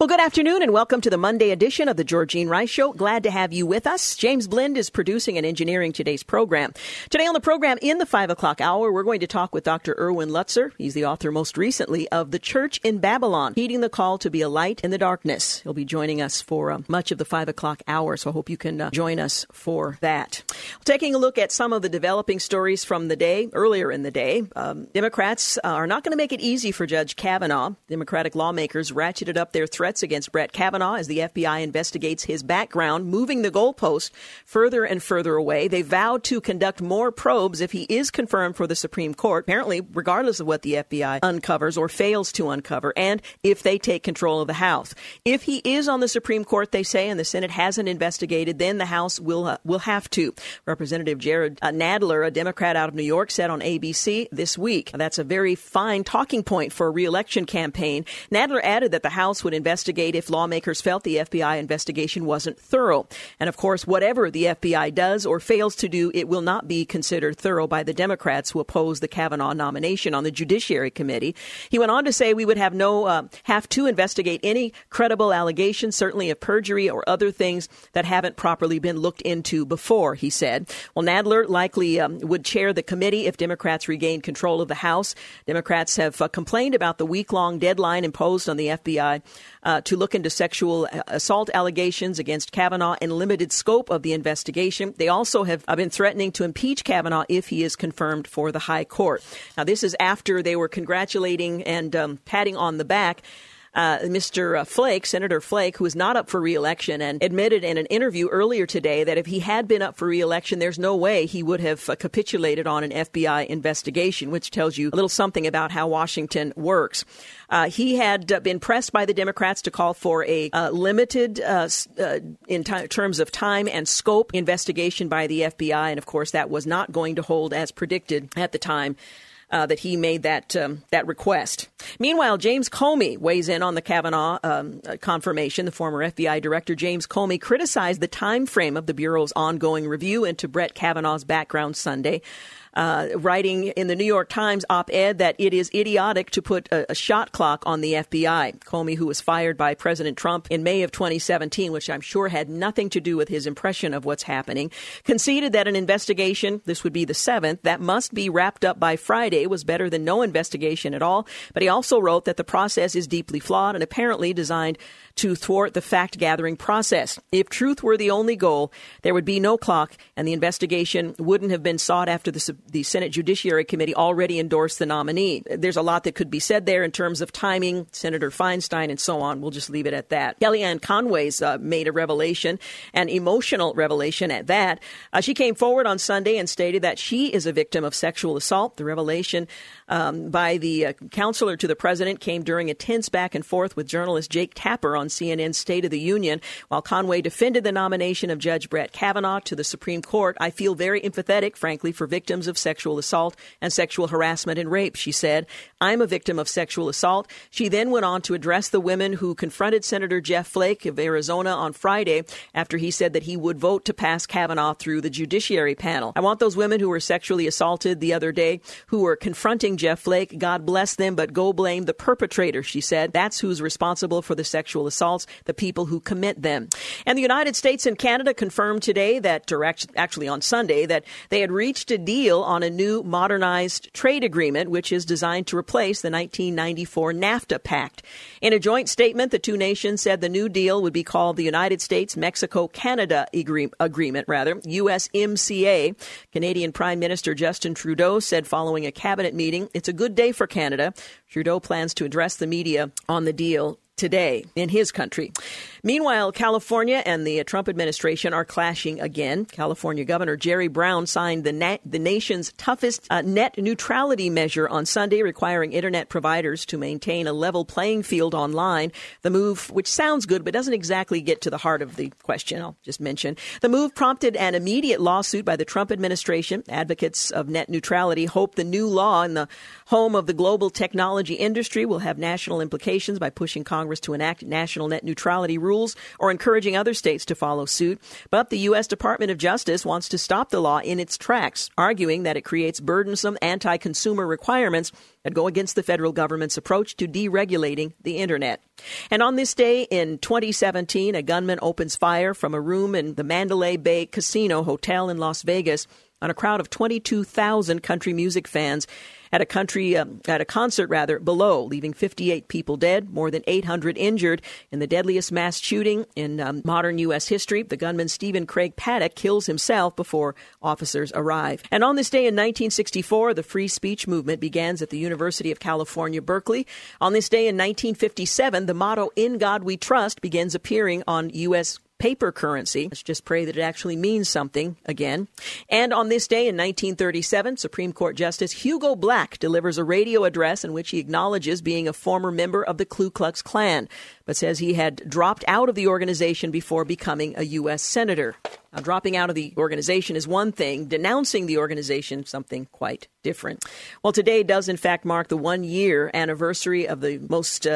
Well, good afternoon and welcome to the Monday edition of the Georgene Rice Show. Glad to have you with us. James Blend is producing and engineering today's program. Today on the program, in the 5 o'clock hour, we're going to talk with Dr. Erwin Lutzer. He's the author most recently of The Church in Babylon, Heeding the Call to Be a Light in the Darkness. He'll be joining us for much of the 5 o'clock hour, so I hope you can join us for that. Taking a look at some of the developing stories from the day, earlier in the day, Democrats are not going to make it easy for Judge Kavanaugh. Democratic lawmakers ratcheted up their threats against Brett Kavanaugh as the FBI investigates his background, moving the goalpost further and further away. They vowed to conduct more probes if he is confirmed for the Supreme Court, apparently regardless of what the FBI uncovers or fails to uncover, and if they take control of the House. If he is on the Supreme Court, they say, and the Senate hasn't investigated, then the House will have to. Representative Jared Nadler, a Democrat out of New York, said on ABC this week. That's a very fine talking point for a re-election campaign. Nadler added that the House would investigate if lawmakers felt the FBI investigation wasn't thorough. And of course, whatever the FBI does or fails to do, it will not be considered thorough by the Democrats who oppose the Kavanaugh nomination on the Judiciary Committee. He went on to say we would have to investigate any credible allegations, certainly of perjury or other things that haven't properly been looked into before, he said. Well, Nadler likely would chair the committee if Democrats regained control of the House. Democrats have complained about the week-long deadline imposed on the FBI to look into sexual assault allegations against Kavanaugh and limited scope of the investigation. They also have been threatening to impeach Kavanaugh if he is confirmed for the high court. Now, this is after they were congratulating and patting on the back Mr. Flake, Senator Flake, who is not up for re-election and admitted in an interview earlier today that if he had been up for re-election, there's no way he would have capitulated on an FBI investigation, which tells you a little something about how Washington works. He had been pressed by the Democrats to call for a limited, in terms of time and scope, investigation by the FBI. And of course, that was not going to hold as predicted at the time that he made that that request. Meanwhile, James Comey weighs in on the Kavanaugh confirmation. The former FBI director, James Comey, criticized the time frame of the Bureau's ongoing review into Brett Kavanaugh's background Sunday, writing in the New York Times op-ed that it is idiotic to put a shot clock on the FBI. Comey, who was fired by President Trump in May of 2017, which I'm sure had nothing to do with his impression of what's happening, conceded that an investigation, this would be the seventh, that must be wrapped up by Friday was better than no investigation at all. But he also wrote that the process is deeply flawed and apparently designed to thwart the fact-gathering process. If truth were the only goal, there would be no clock, and the investigation wouldn't have been sought after the Senate Judiciary Committee already endorsed the nominee. There's a lot that could be said there in terms of timing, Senator Feinstein, and so on. We'll just leave it at that. Kellyanne Conway's made a revelation, an emotional revelation at that. She came forward on Sunday and stated that she is a victim of sexual assault. The revelation by the counselor to the president came during a tense back and forth with journalist Jake Tapper on CNN's State of the Union. While Conway defended the nomination of Judge Brett Kavanaugh to the Supreme Court, I feel very empathetic, frankly, for victims of sexual assault and sexual harassment and rape, she said. I'm a victim of sexual assault. She then went on to address the women who confronted Senator Jeff Flake of Arizona on Friday after he said that he would vote to pass Kavanaugh through the Judiciary Panel. I want those women who were sexually assaulted the other day who were confronting Jeff Flake, God bless them, but go blame the perpetrator, she said. That's who's responsible for the sexual assaults, the people who commit them. And the United States and Canada confirmed today that, or actually on Sunday, that they had reached a deal on a new modernized trade agreement, which is designed to replace the 1994 NAFTA pact. In a joint statement, the two nations said the new deal would be called the United States-Mexico-Canada Agreement, USMCA. Canadian Prime Minister Justin Trudeau said following a cabinet meeting, it's a good day for Canada. Trudeau plans to address the media on the deal today in his country. Meanwhile, California and the Trump administration are clashing again. California Governor Jerry Brown signed the nation's toughest net neutrality measure on Sunday, requiring internet providers to maintain a level playing field online. The move, which sounds good, but doesn't exactly get to the heart of the question, I'll just mention. The move prompted an immediate lawsuit by the Trump administration. Advocates of net neutrality hope the new law in the home of the global technology industry will have national implications by pushing Congress to enact national net neutrality rules or encouraging other states to follow suit. But the U.S. Department of Justice wants to stop the law in its tracks, arguing that it creates burdensome anti-consumer requirements that go against the federal government's approach to deregulating the internet. And on this day in 2017, a gunman opens fire from a room in the Mandalay Bay Casino Hotel in Las Vegas on a crowd of 22,000 country music fans at a concert below, leaving 58 people dead, more than 800 injured in the deadliest mass shooting in modern U.S. history. The gunman, Stephen Craig Paddock, kills himself before officers arrive. And on this day in 1964, the free speech movement begins at the University of California, Berkeley. On this day in 1957, the motto, "In God We Trust," begins appearing on U.S. paper currency. Let's just pray that it actually means something again. And on this day in 1937, Supreme Court Justice Hugo Black delivers a radio address in which he acknowledges being a former member of the Ku Klux Klan, but says he had dropped out of the organization before becoming a U.S. senator. Now, dropping out of the organization is one thing, denouncing the organization something quite different. Well, today does, in fact, mark the 1-year anniversary of the most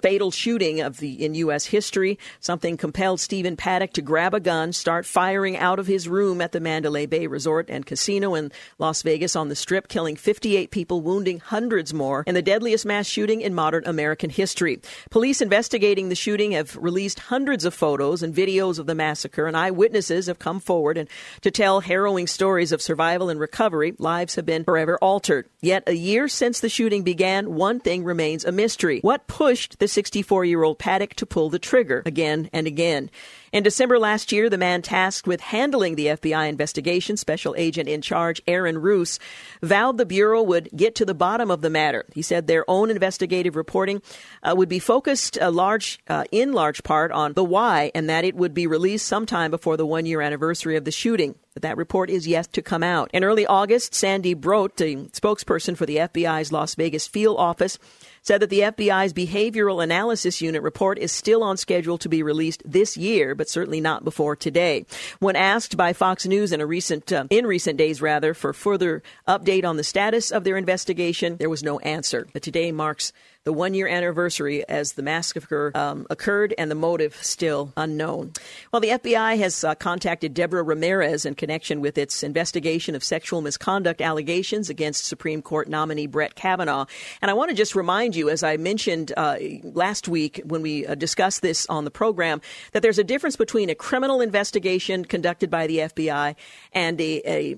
fatal shooting in U.S. history. Something compelled Stephen Paddock to grab a gun, start firing out of his room at the Mandalay Bay Resort and Casino in Las Vegas on the Strip, killing 58 people, wounding hundreds more, in the deadliest mass shooting in modern American history. Police investigating the shooting have released hundreds of photos and videos of the massacre, and eyewitnesses have come forward and to tell harrowing stories of survival and recovery. Lives have been forever altered. Yet a year since the shooting began, one thing remains a mystery. What pushed the 64-year-old Paddock to pull the trigger again and again? In December last year, the man tasked with handling the FBI investigation, Special Agent in Charge Aaron Roos, vowed the Bureau would get to the bottom of the matter. He said their own investigative reporting would be focused in large part on the why, and that it would be released sometime before the 1-year anniversary of the shooting. But that report is yet to come out. In early August, Sandy Broat, the spokesperson for the FBI's Las Vegas field office, said that the FBI's Behavioral Analysis Unit report is still on schedule to be released this year, but certainly not before today. When asked by Fox News in recent days for further update on the status of their investigation, there was no answer. But today marks the 1-year anniversary as the massacre occurred and the motive still unknown. Well, the FBI has contacted Deborah Ramirez in connection with its investigation of sexual misconduct allegations against Supreme Court nominee Brett Kavanaugh. And I want to just remind you, as I mentioned last week when we discussed this on the program, that there's a difference between a criminal investigation conducted by the FBI and a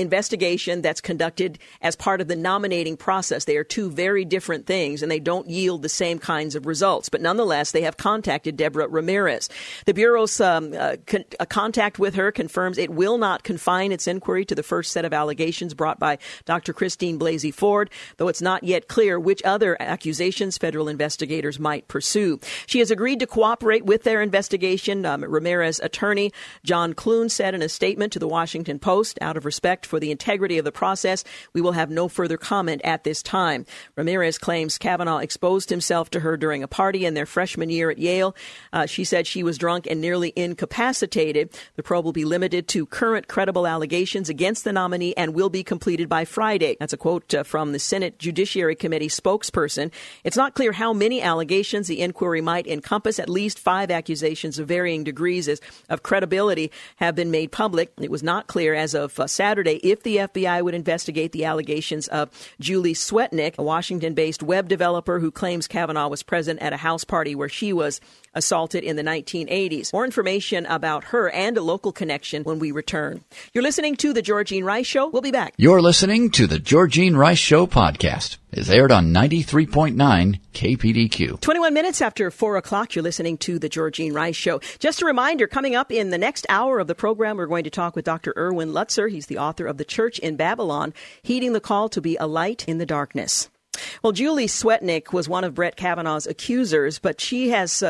investigation that's conducted as part of the nominating process. They are two very different things, and they don't yield the same kinds of results. But nonetheless, they have contacted Deborah Ramirez. The Bureau's contact with her confirms it will not confine its inquiry to the first set of allegations brought by Dr. Christine Blasey Ford, though it's not yet clear which other accusations federal investigators might pursue. She has agreed to cooperate with their investigation. Ramirez attorney John Clune said in a statement to The Washington Post, out of respect for the integrity of the process, we will have no further comment at this time. Ramirez claims Kavanaugh exposed himself to her during a party in their freshman year at Yale. She said she was drunk and nearly incapacitated. The probe will be limited to current credible allegations against the nominee and will be completed by Friday. That's a quote from the Senate Judiciary Committee spokesperson. It's not clear how many allegations the inquiry might encompass. At least 5 accusations of varying degrees of credibility have been made public. It was not clear as of Saturday if the FBI would investigate the allegations of Julie Swetnick, a Washington-based web developer who claims Kavanaugh was present at a house party where she was assaulted in the 1980s. More information about her and a local connection when we return. You're listening to The Georgene Rice Show. We'll be back. You're listening to The Georgene Rice Show podcast. It's aired on 93.9 KPDQ. 21 minutes after 4 o'clock, you're listening to The Georgene Rice Show. Just a reminder, coming up in the next hour of the program, we're going to talk with Dr. Erwin Lutzer. He's the author of The Church in Babylon: Heeding the Call to Be a Light in the Darkness. Well, Julie Swetnick was one of Brett Kavanaugh's accusers, but she has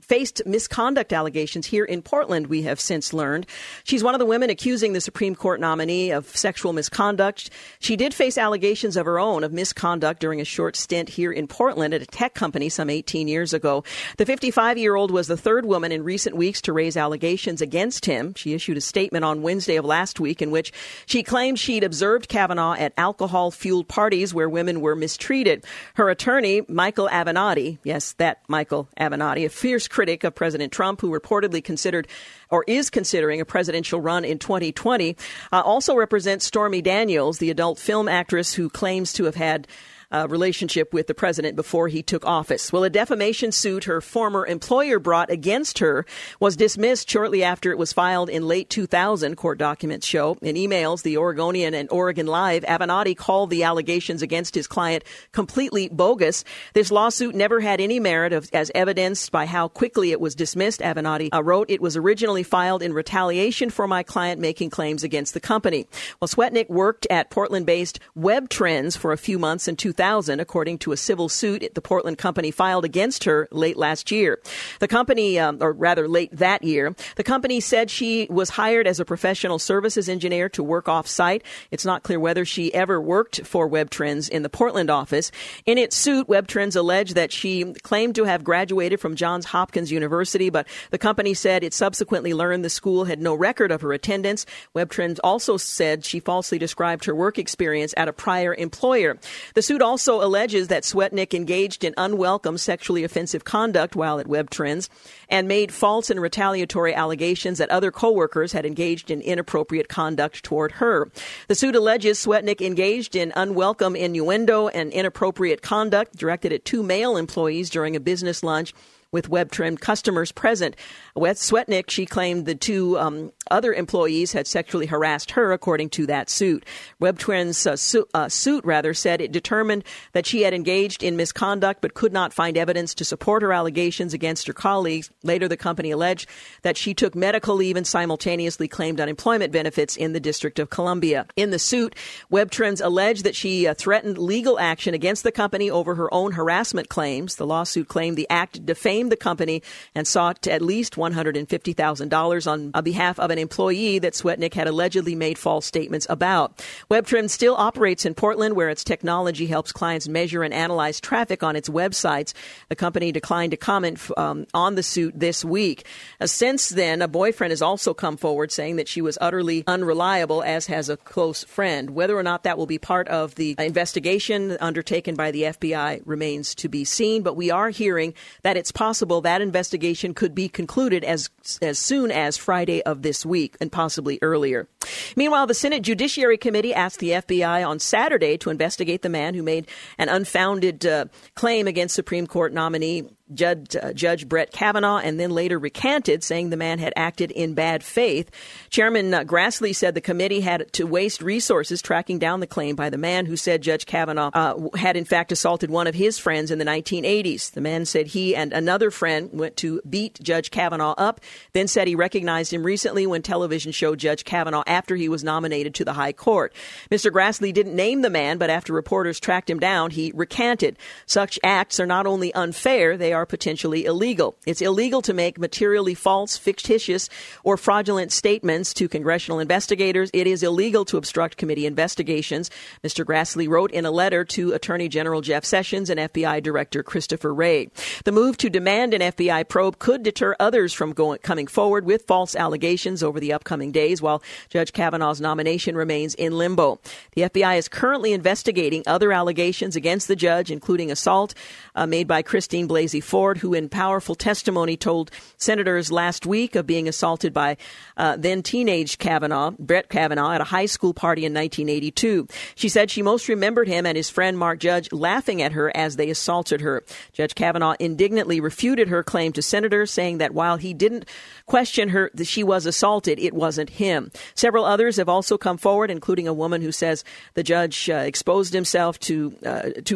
faced misconduct allegations here in Portland, we have since learned. She's one of the women accusing the Supreme Court nominee of sexual misconduct. She did face allegations of her own of misconduct during a short stint here in Portland at a tech company some 18 years ago. The 55-year-old was the third woman in recent weeks to raise allegations against him. She issued a statement on Wednesday of last week in which she claimed she'd observed Kavanaugh at alcohol-fueled parties where women were mistreated. Her attorney, Michael Avenatti, yes, that Michael Avenatti, a fierce critic of President Trump, who reportedly considered or is considering a presidential run in 2020, also represents Stormy Daniels, the adult film actress who claims to have had a relationship with the president before he took office. Well, a defamation suit her former employer brought against her was dismissed shortly after it was filed in late 2000, court documents show. In emails, the Oregonian and Oregon Live, Avenatti called the allegations against his client completely bogus. This lawsuit never had any merit, as evidenced by how quickly it was dismissed, Avenatti wrote. It was originally filed in retaliation for my client making claims against the company. Well, Swetnick worked at Portland-based WebTrends for a few months in 2000, according to a civil suit the Portland company filed against her late last year. The company, late that year, the company said she was hired as a professional services engineer to work off-site. It's not clear whether she ever worked for WebTrends in the Portland office. In its suit, WebTrends alleged that she claimed to have graduated from Johns Hopkins University, but the company said it subsequently learned the school had no record of her attendance. WebTrends also said she falsely described her work experience at a prior employer. The suit also alleges that Swetnick engaged in unwelcome sexually offensive conduct while at WebTrends and made false and retaliatory allegations that other coworkers had engaged in inappropriate conduct toward her. The suit alleges Swetnick engaged in unwelcome innuendo and inappropriate conduct directed at two male employees during a business lunch with WebTrend customers present. With Swetnick, she claimed the two other employees had sexually harassed her, according to that suit. WebTrend's suit said it determined that she had engaged in misconduct but could not find evidence to support her allegations against her colleagues. Later, the company alleged that she took medical leave and simultaneously claimed unemployment benefits in the District of Columbia. In the suit, WebTrends alleged that she threatened legal action against the company over her own harassment claims. The lawsuit claimed the act defamed the company and sought at least $150,000 on behalf of an employee that Swetnick had allegedly made false statements about. WebTrends still operates in Portland, where its technology helps clients measure and analyze traffic on its websites. The company declined to comment on the suit this week. Since then, a boyfriend has also come forward saying that she was utterly unreliable, as has a close friend. Whether or not that will be part of the investigation undertaken by the FBI remains to be seen, but we are hearing that it's possible that investigation could be concluded as soon as Friday of this week and possibly earlier. Meanwhile, the Senate Judiciary Committee asked the FBI on Saturday to investigate the man who made an unfounded claim against Supreme Court nominee Judge Brett Kavanaugh, and then later recanted, saying the man had acted in bad faith. Chairman Grassley said the committee had to waste resources tracking down the claim by the man who said Judge Kavanaugh had in fact assaulted one of his friends in the 1980s. The man said he and another friend went to beat Judge Kavanaugh up, then said he recognized him recently when television showed Judge Kavanaugh after he was nominated to the high court. Mr. Grassley didn't name the man, but after reporters tracked him down, he recanted. Such acts are not only unfair, they are potentially illegal. It's illegal to make materially false, fictitious, or fraudulent statements to congressional investigators. It is illegal to obstruct committee investigations, Mr. Grassley wrote in a letter to Attorney General Jeff Sessions and FBI Director Christopher Wray. The move to demand an FBI probe could deter others from coming forward with false allegations over the upcoming days, while Judge Kavanaugh's nomination remains in limbo. The FBI is currently investigating other allegations against the judge, including assault made by Christine Blasey Ford, who in powerful testimony told senators last week of being assaulted by then-teenage Brett Kavanaugh, at a high school party in 1982. She said she most remembered him and his friend Mark Judge laughing at her as they assaulted her. Judge Kavanaugh indignantly refuted her claim to senators, saying that while he didn't question her that she was assaulted, it wasn't him. Several others have also come forward, including a woman who says the judge exposed himself to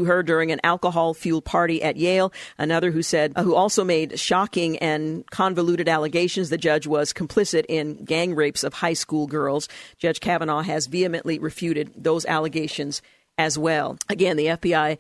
her during an alcohol-fueled party at Yale, another who said, who also made shocking and convoluted allegations the judge was complicit in gang rapes of high school girls. Judge Kavanaugh has vehemently refuted those allegations as well. Again, the FBI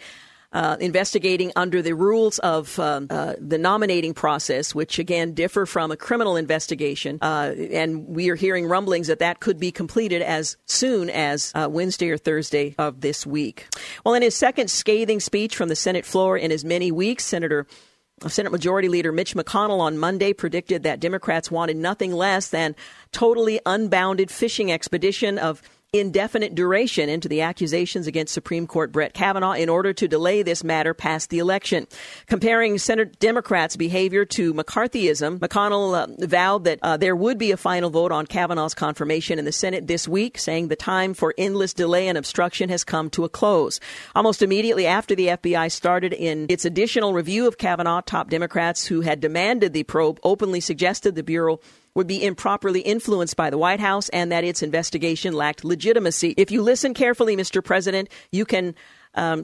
investigating under the rules of the nominating process, which, again, differ from a criminal investigation. And we are hearing rumblings that that could be completed as soon as Wednesday or Thursday of this week. Well, in his second scathing speech from the Senate floor in as many weeks, Senate Majority Leader Mitch McConnell on Monday predicted that Democrats wanted nothing less than totally unbounded fishing expedition of indefinite duration into the accusations against Supreme Court Brett Kavanaugh in order to delay this matter past the election. Comparing Senate Democrats' behavior to McCarthyism, McConnell vowed that there would be a final vote on Kavanaugh's confirmation in the Senate this week, saying the time for endless delay and obstruction has come to a close. Almost immediately after the FBI started in its additional review of Kavanaugh, top Democrats who had demanded the probe openly suggested the Bureau would be improperly influenced by the White House and that its investigation lacked legitimacy. If you listen carefully, Mr. President, you can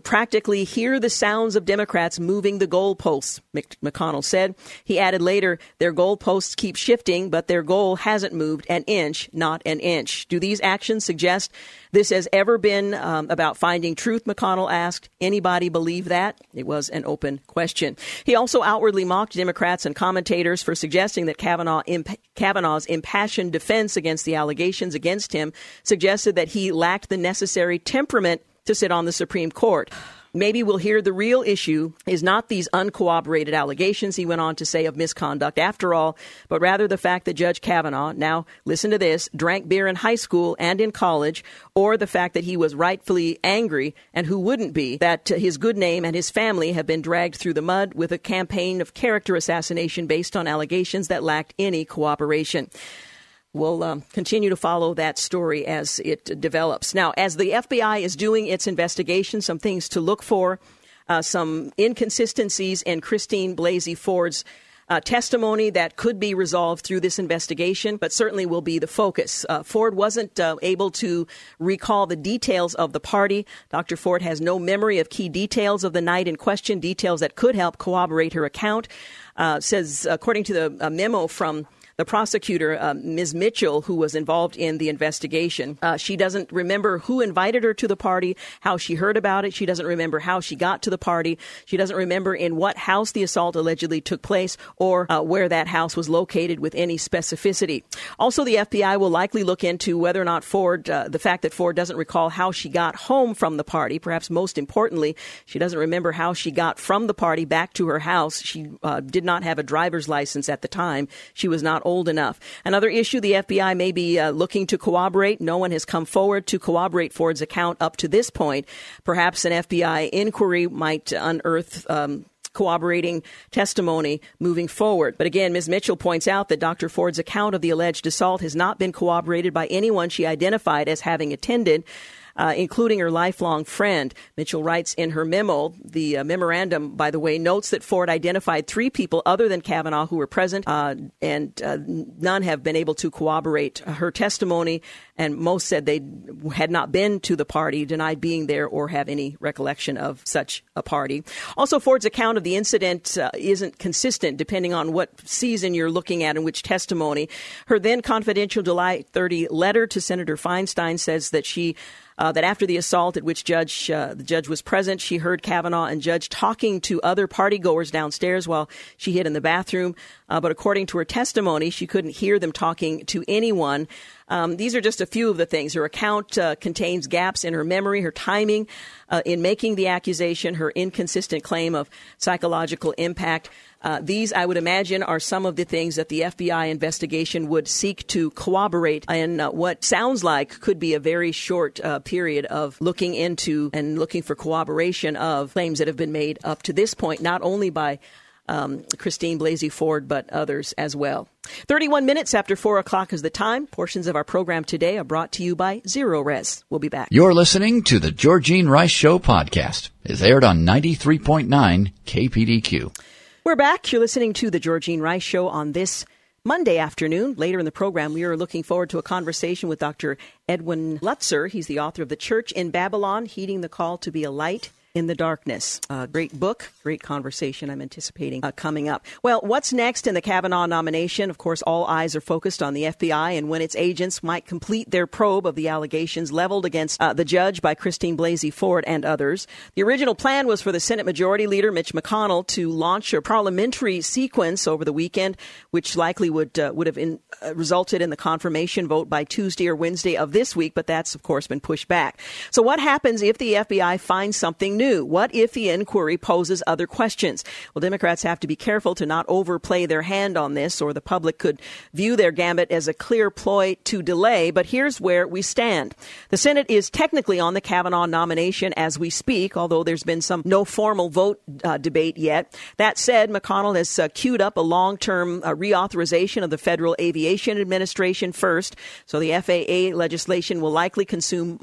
practically hear the sounds of Democrats moving the goalposts, McConnell said. He added later, their goalposts keep shifting, but their goal hasn't moved an inch, not an inch. Do these actions suggest this has ever been about finding truth? McConnell asked. Anybody believe that? It was an open question. He also outwardly mocked Democrats and commentators for suggesting that Kavanaugh's impassioned defense against the allegations against him suggested that he lacked the necessary temperament to sit on the Supreme Court. Maybe we'll hear the real issue is not these uncooperated allegations, he went on to say, of misconduct after all, but rather the fact that Judge Kavanaugh, now listen to this, drank beer in high school and in college, or the fact that he was rightfully angry, and who wouldn't be, that his good name and his family have been dragged through the mud with a campaign of character assassination based on allegations that lacked any cooperation. We'll continue to follow that story as it develops. Now, as the FBI is doing its investigation, some things to look for, some inconsistencies in Christine Blasey Ford's testimony that could be resolved through this investigation, but certainly will be the focus. Ford wasn't able to recall the details of the party. Dr. Ford has no memory of key details of the night in question, details that could help corroborate her account, says, according to the memo from the prosecutor, Ms. Mitchell, who was involved in the investigation. She doesn't remember who invited her to the party, how she heard about it. She doesn't remember how she got to the party. She doesn't remember in what house the assault allegedly took place or where that house was located with any specificity. Also, the FBI will likely look into whether or not Ford, the fact that Ford doesn't recall how she got home from the party. Perhaps most importantly, she doesn't remember how she got from the party back to her house. She did not have a driver's license at the time. She was not old enough. Another issue the FBI may be looking to corroborate. No one has come forward to corroborate Ford's account up to this point. Perhaps an FBI inquiry might unearth corroborating testimony moving forward. But again, Ms. Mitchell points out that Dr. Ford's account of the alleged assault has not been corroborated by anyone she identified as having attended, including her lifelong friend. Mitchell writes in her memo, the memorandum, by the way, notes that Ford identified three people other than Kavanaugh who were present, and none have been able to corroborate her testimony. And most said they had not been to the party, denied being there, or have any recollection of such a party. Also, Ford's account of the incident isn't consistent depending on what season you're looking at and which testimony. Her then confidential July 30 letter to Senator Feinstein says that she that after the assault at which the judge was present, she heard Kavanaugh and Judge talking to other partygoers downstairs while she hid in the bathroom. But according to her testimony, she couldn't hear them talking to anyone. These are just a few of the things. Her account contains gaps in her memory, her timing in making the accusation, her inconsistent claim of psychological impact. These, I would imagine, are some of the things that the FBI investigation would seek to corroborate in what sounds like could be a very short period of looking into and looking for corroboration of claims that have been made up to this point, not only by Christine Blasey Ford, but others as well. 31 minutes after 4 o'clock is the time. Portions of our program today are brought to you by Zero Res. We'll be back. You're listening to the Georgene Rice Show podcast. It's aired on 93.9 KPDQ. We're back. You're listening to the Georgene Rice Show on this Monday afternoon. Later in the program, we are looking forward to a conversation with Dr. Erwin Lutzer. He's the author of The Church in Babylon: Heeding the Call to Be a Light in the Darkness. Great book, great conversation I'm anticipating coming up. Well, what's next in the Kavanaugh nomination? Of course, all eyes are focused on the FBI and when its agents might complete their probe of the allegations leveled against the judge by Christine Blasey Ford and others. The original plan was for the Senate Majority Leader Mitch McConnell to launch a parliamentary sequence over the weekend, which likely would have resulted in the confirmation vote by Tuesday or Wednesday of this week. But that's, of course, been pushed back. So what happens if the FBI finds something new? What if the inquiry poses other questions? Well, Democrats have to be careful to not overplay their hand on this, or the public could view their gambit as a clear ploy to delay. But here's where we stand. The Senate is technically on the Kavanaugh nomination as we speak, although there's been no formal vote debate yet. That said, McConnell has queued up a long-term reauthorization of the Federal Aviation Administration first. So the FAA legislation will likely consume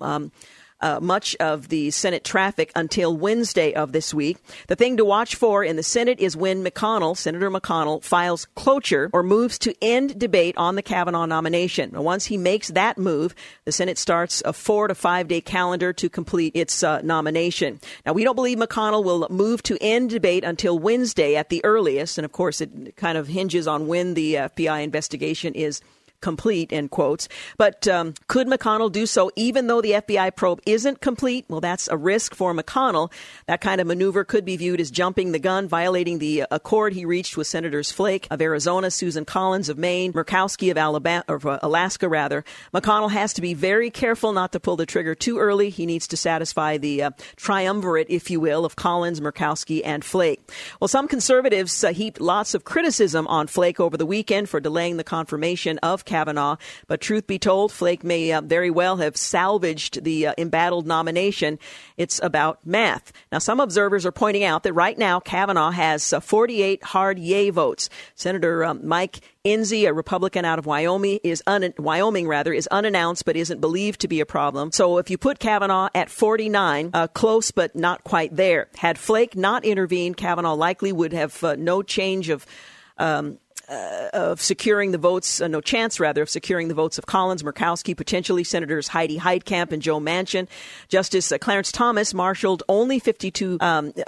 much of the Senate traffic until Wednesday of this week. The thing to watch for in the Senate is when Senator McConnell files cloture or moves to end debate on the Kavanaugh nomination. Once he makes that move, the Senate starts a 4 to 5 day calendar to complete its nomination. Now, we don't believe McConnell will move to end debate until Wednesday at the earliest. And of course, it kind of hinges on when the FBI investigation is complete, in quotes. But could McConnell do so even though the FBI probe isn't complete? Well, that's a risk for McConnell. That kind of maneuver could be viewed as jumping the gun, violating the accord he reached with Senators Flake of Arizona, Susan Collins of Maine, Murkowski of Alaska. McConnell has to be very careful not to pull the trigger too early. He needs to satisfy the triumvirate, if you will, of Collins, Murkowski, and Flake. Well, some conservatives heaped lots of criticism on Flake over the weekend for delaying the confirmation of Kavanaugh. But truth be told, Flake may very well have salvaged the embattled nomination. It's about math. Now, some observers are pointing out that right now Kavanaugh has 48 hard yay votes. Senator Mike Enzi, a Republican out of Wyoming, is unannounced but isn't believed to be a problem. So if you put Kavanaugh at 49, close but not quite there. Had Flake not intervened, Kavanaugh likely would have no chance of securing the votes of Collins, Murkowski, potentially Senators Heidi Heitkamp and Joe Manchin. Justice Clarence Thomas marshaled only 52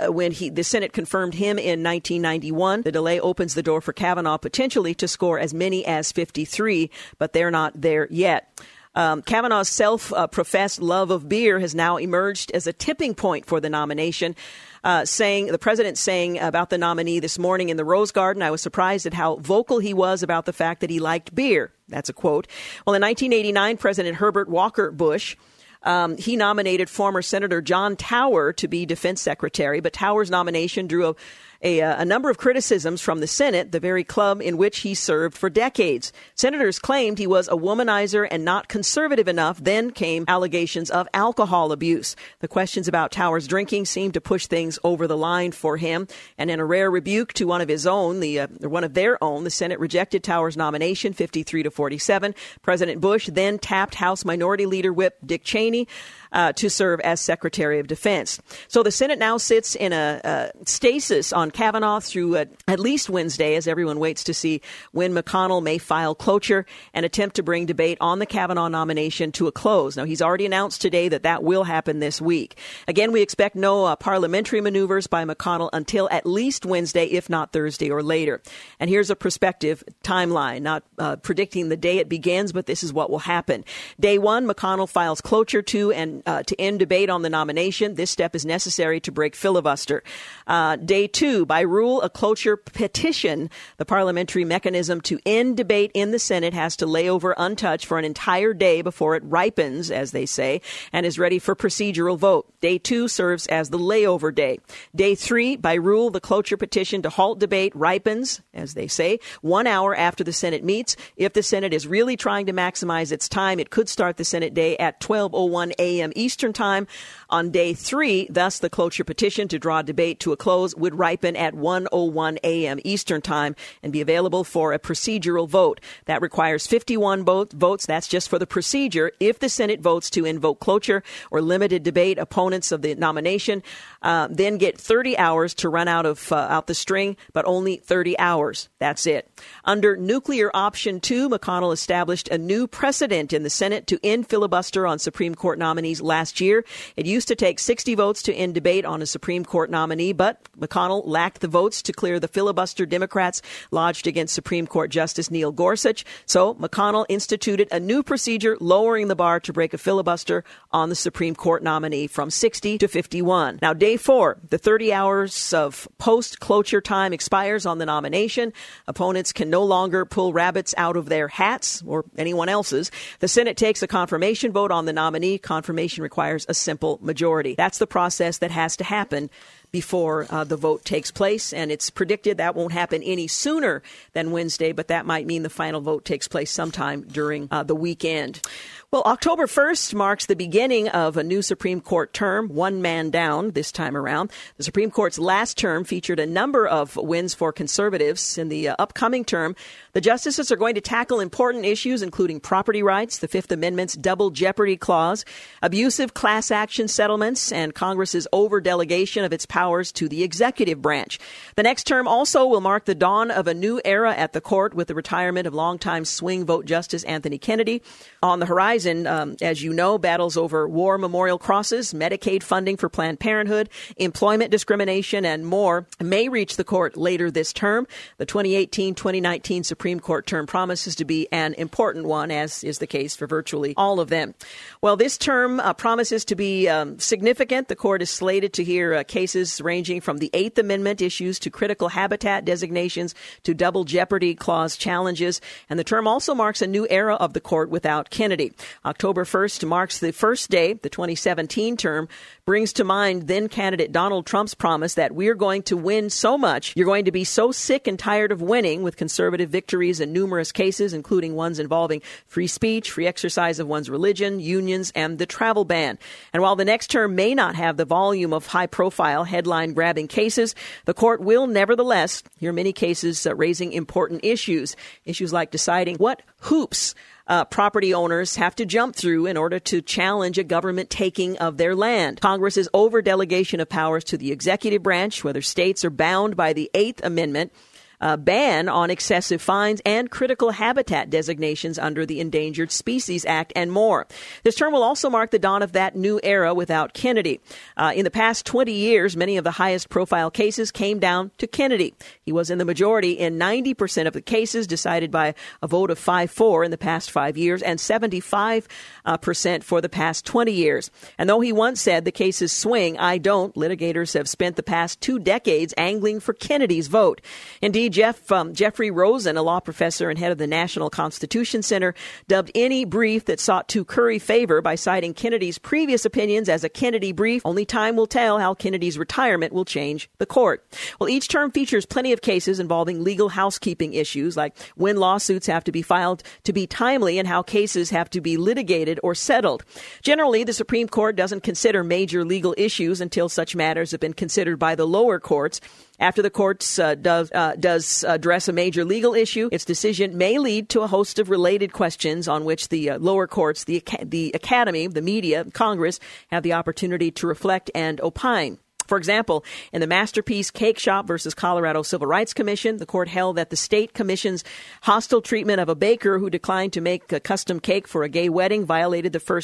when the Senate confirmed him in 1991. The delay opens the door for Kavanaugh potentially to score as many as 53, but they're not there yet. Kavanaugh's self-professed love of beer has now emerged as a tipping point for the nomination. The president saying about the nominee this morning in the Rose Garden, "I was surprised at how vocal he was about the fact that he liked beer." That's a quote. Well, in 1989, President Herbert Walker Bush, he nominated former Senator John Tower to be defense secretary, but Tower's nomination drew a number of criticisms from the Senate, the very club in which he served for decades. Senators claimed he was a womanizer and not conservative enough. Then came allegations of alcohol abuse. The questions about Tower's drinking seemed to push things over the line for him. And in a rare rebuke to one of their own, the Senate rejected Tower's nomination, 53-47. President Bush then tapped House Minority Leader Whip Dick Cheney to serve as Secretary of Defense. So the Senate now sits in a stasis on Kavanaugh through at least Wednesday, as everyone waits to see when McConnell may file cloture and attempt to bring debate on the Kavanaugh nomination to a close. Now, he's already announced today that will happen this week. Again, we expect no parliamentary maneuvers by McConnell until at least Wednesday, if not Thursday or later. And here's a prospective timeline, not predicting the day it begins, but this is what will happen. Day one, McConnell files cloture to end debate on the nomination. This step is necessary to break filibuster. Day two, by rule, a cloture petition, the parliamentary mechanism to end debate in the Senate, has to lay over untouched for an entire day before it ripens, as they say, and is ready for procedural vote. Day two serves as the layover day. Day three, by rule, the cloture petition to halt debate ripens, as they say, 1 hour after the Senate meets. If the Senate is really trying to maximize its time, it could start the Senate day at 12:01 a.m. Eastern Time on day three. Thus, the cloture petition to draw debate to a close would ripen at 1:01 a.m. Eastern Time and be available for a procedural vote. That requires 51 votes. That's just for the procedure. If the Senate votes to invoke cloture or limited debate, opponents of the nomination then get 30 hours to run out the string, but only 30 hours. That's it. Under nuclear option two, McConnell established a new precedent in the Senate to end filibuster on Supreme Court nominees committees last year. It used to take 60 votes to end debate on a Supreme Court nominee, but McConnell lacked the votes to clear the filibuster Democrats lodged against Supreme Court Justice Neil Gorsuch. So McConnell instituted a new procedure lowering the bar to break a filibuster on the Supreme Court nominee from 60 to 51. Now, day 4, the 30 hours of post-cloture time expires on the nomination. Opponents can no longer pull rabbits out of their hats or anyone else's. The Senate takes a confirmation vote on the nominee. Confirmation requires a simple majority. That's the process that has to happen before the vote takes place. And it's predicted that won't happen any sooner than Wednesday, but that might mean the final vote takes place sometime during the weekend. Well, October 1st marks the beginning of a new Supreme Court term, one man down this time around. The Supreme Court's last term featured a number of wins for conservatives. In the upcoming term, the justices are going to tackle important issues, including property rights, the Fifth Amendment's double jeopardy clause, abusive class action settlements, and Congress's overdelegation of its powers to the executive branch. The next term also will mark the dawn of a new era at the court with the retirement of longtime swing vote Justice Anthony Kennedy. On the horizon, as you know, battles over war memorial crosses, Medicaid funding for Planned Parenthood, employment discrimination, and more may reach the court later this term. The 2018-2019 Supreme Court term promises to be an important one, as is the case for virtually all of them. Well, this term promises to be significant. The court is slated to hear cases ranging from the Eighth Amendment issues to critical habitat designations to double jeopardy clause challenges. And the term also marks a new era of the court without Kennedy. October 1st marks the first day the 2017 term brings to mind then-candidate Donald Trump's promise that we're going to win so much, you're going to be so sick and tired of winning, with conservative victories in numerous cases, including ones involving free speech, free exercise of one's religion, unions, and the travel ban. And while the next term may not have the volume of high-profile, headline-grabbing cases, the court will nevertheless hear many cases raising important issues like deciding what hoops property owners have to jump through in order to challenge a government taking of their land. Congress's overdelegation of powers to the executive branch, whether states are bound by the Eighth Amendment, ban on excessive fines, and critical habitat designations under the Endangered Species Act, and more. This term will also mark the dawn of that new era without Kennedy. In the past 20 years, many of the highest profile cases came down to Kennedy. He was in the majority in 90% of the cases, decided by a vote of 5-4 in the past 5 years, and 75% for the past 20 years. And though he once said the cases swing, I don't, litigators have spent the past 2 decades angling for Kennedy's vote. Indeed, Jeffrey Rosen, a law professor and head of the National Constitution Center, dubbed any brief that sought to curry favor by citing Kennedy's previous opinions as a Kennedy brief. Only time will tell how Kennedy's retirement will change the court. Well, each term features plenty of cases involving legal housekeeping issues, like when lawsuits have to be filed to be timely and how cases have to be litigated or settled. Generally, the Supreme Court doesn't consider major legal issues until such matters have been considered by the lower courts. After the court does address a major legal issue, its decision may lead to a host of related questions on which the lower courts, the academy, the media, Congress have the opportunity to reflect and opine. For example, in the Masterpiece Cake Shop versus Colorado Civil Rights Commission, the court held that the state commission's hostile treatment of a baker who declined to make a custom cake for a gay wedding violated the free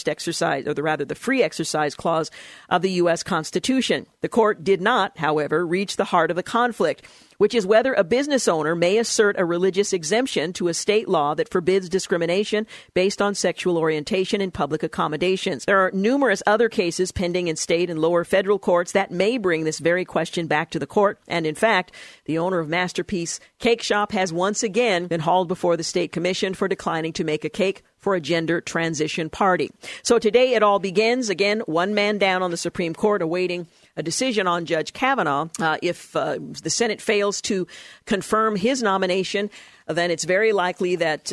exercise clause of the U.S. Constitution. The court did not, however, reach the heart of the conflict, which is whether a business owner may assert a religious exemption to a state law that forbids discrimination based on sexual orientation in public accommodations. There are numerous other cases pending in state and lower federal courts that may bring this very question back to the court. And in fact, the owner of Masterpiece Cake Shop has once again been hauled before the state commission for declining to make a cake for a gender transition party. So today it all begins. Again, one man down on the Supreme Court, awaiting a decision on Judge Kavanaugh. If the Senate fails to confirm his nomination, then it's very likely that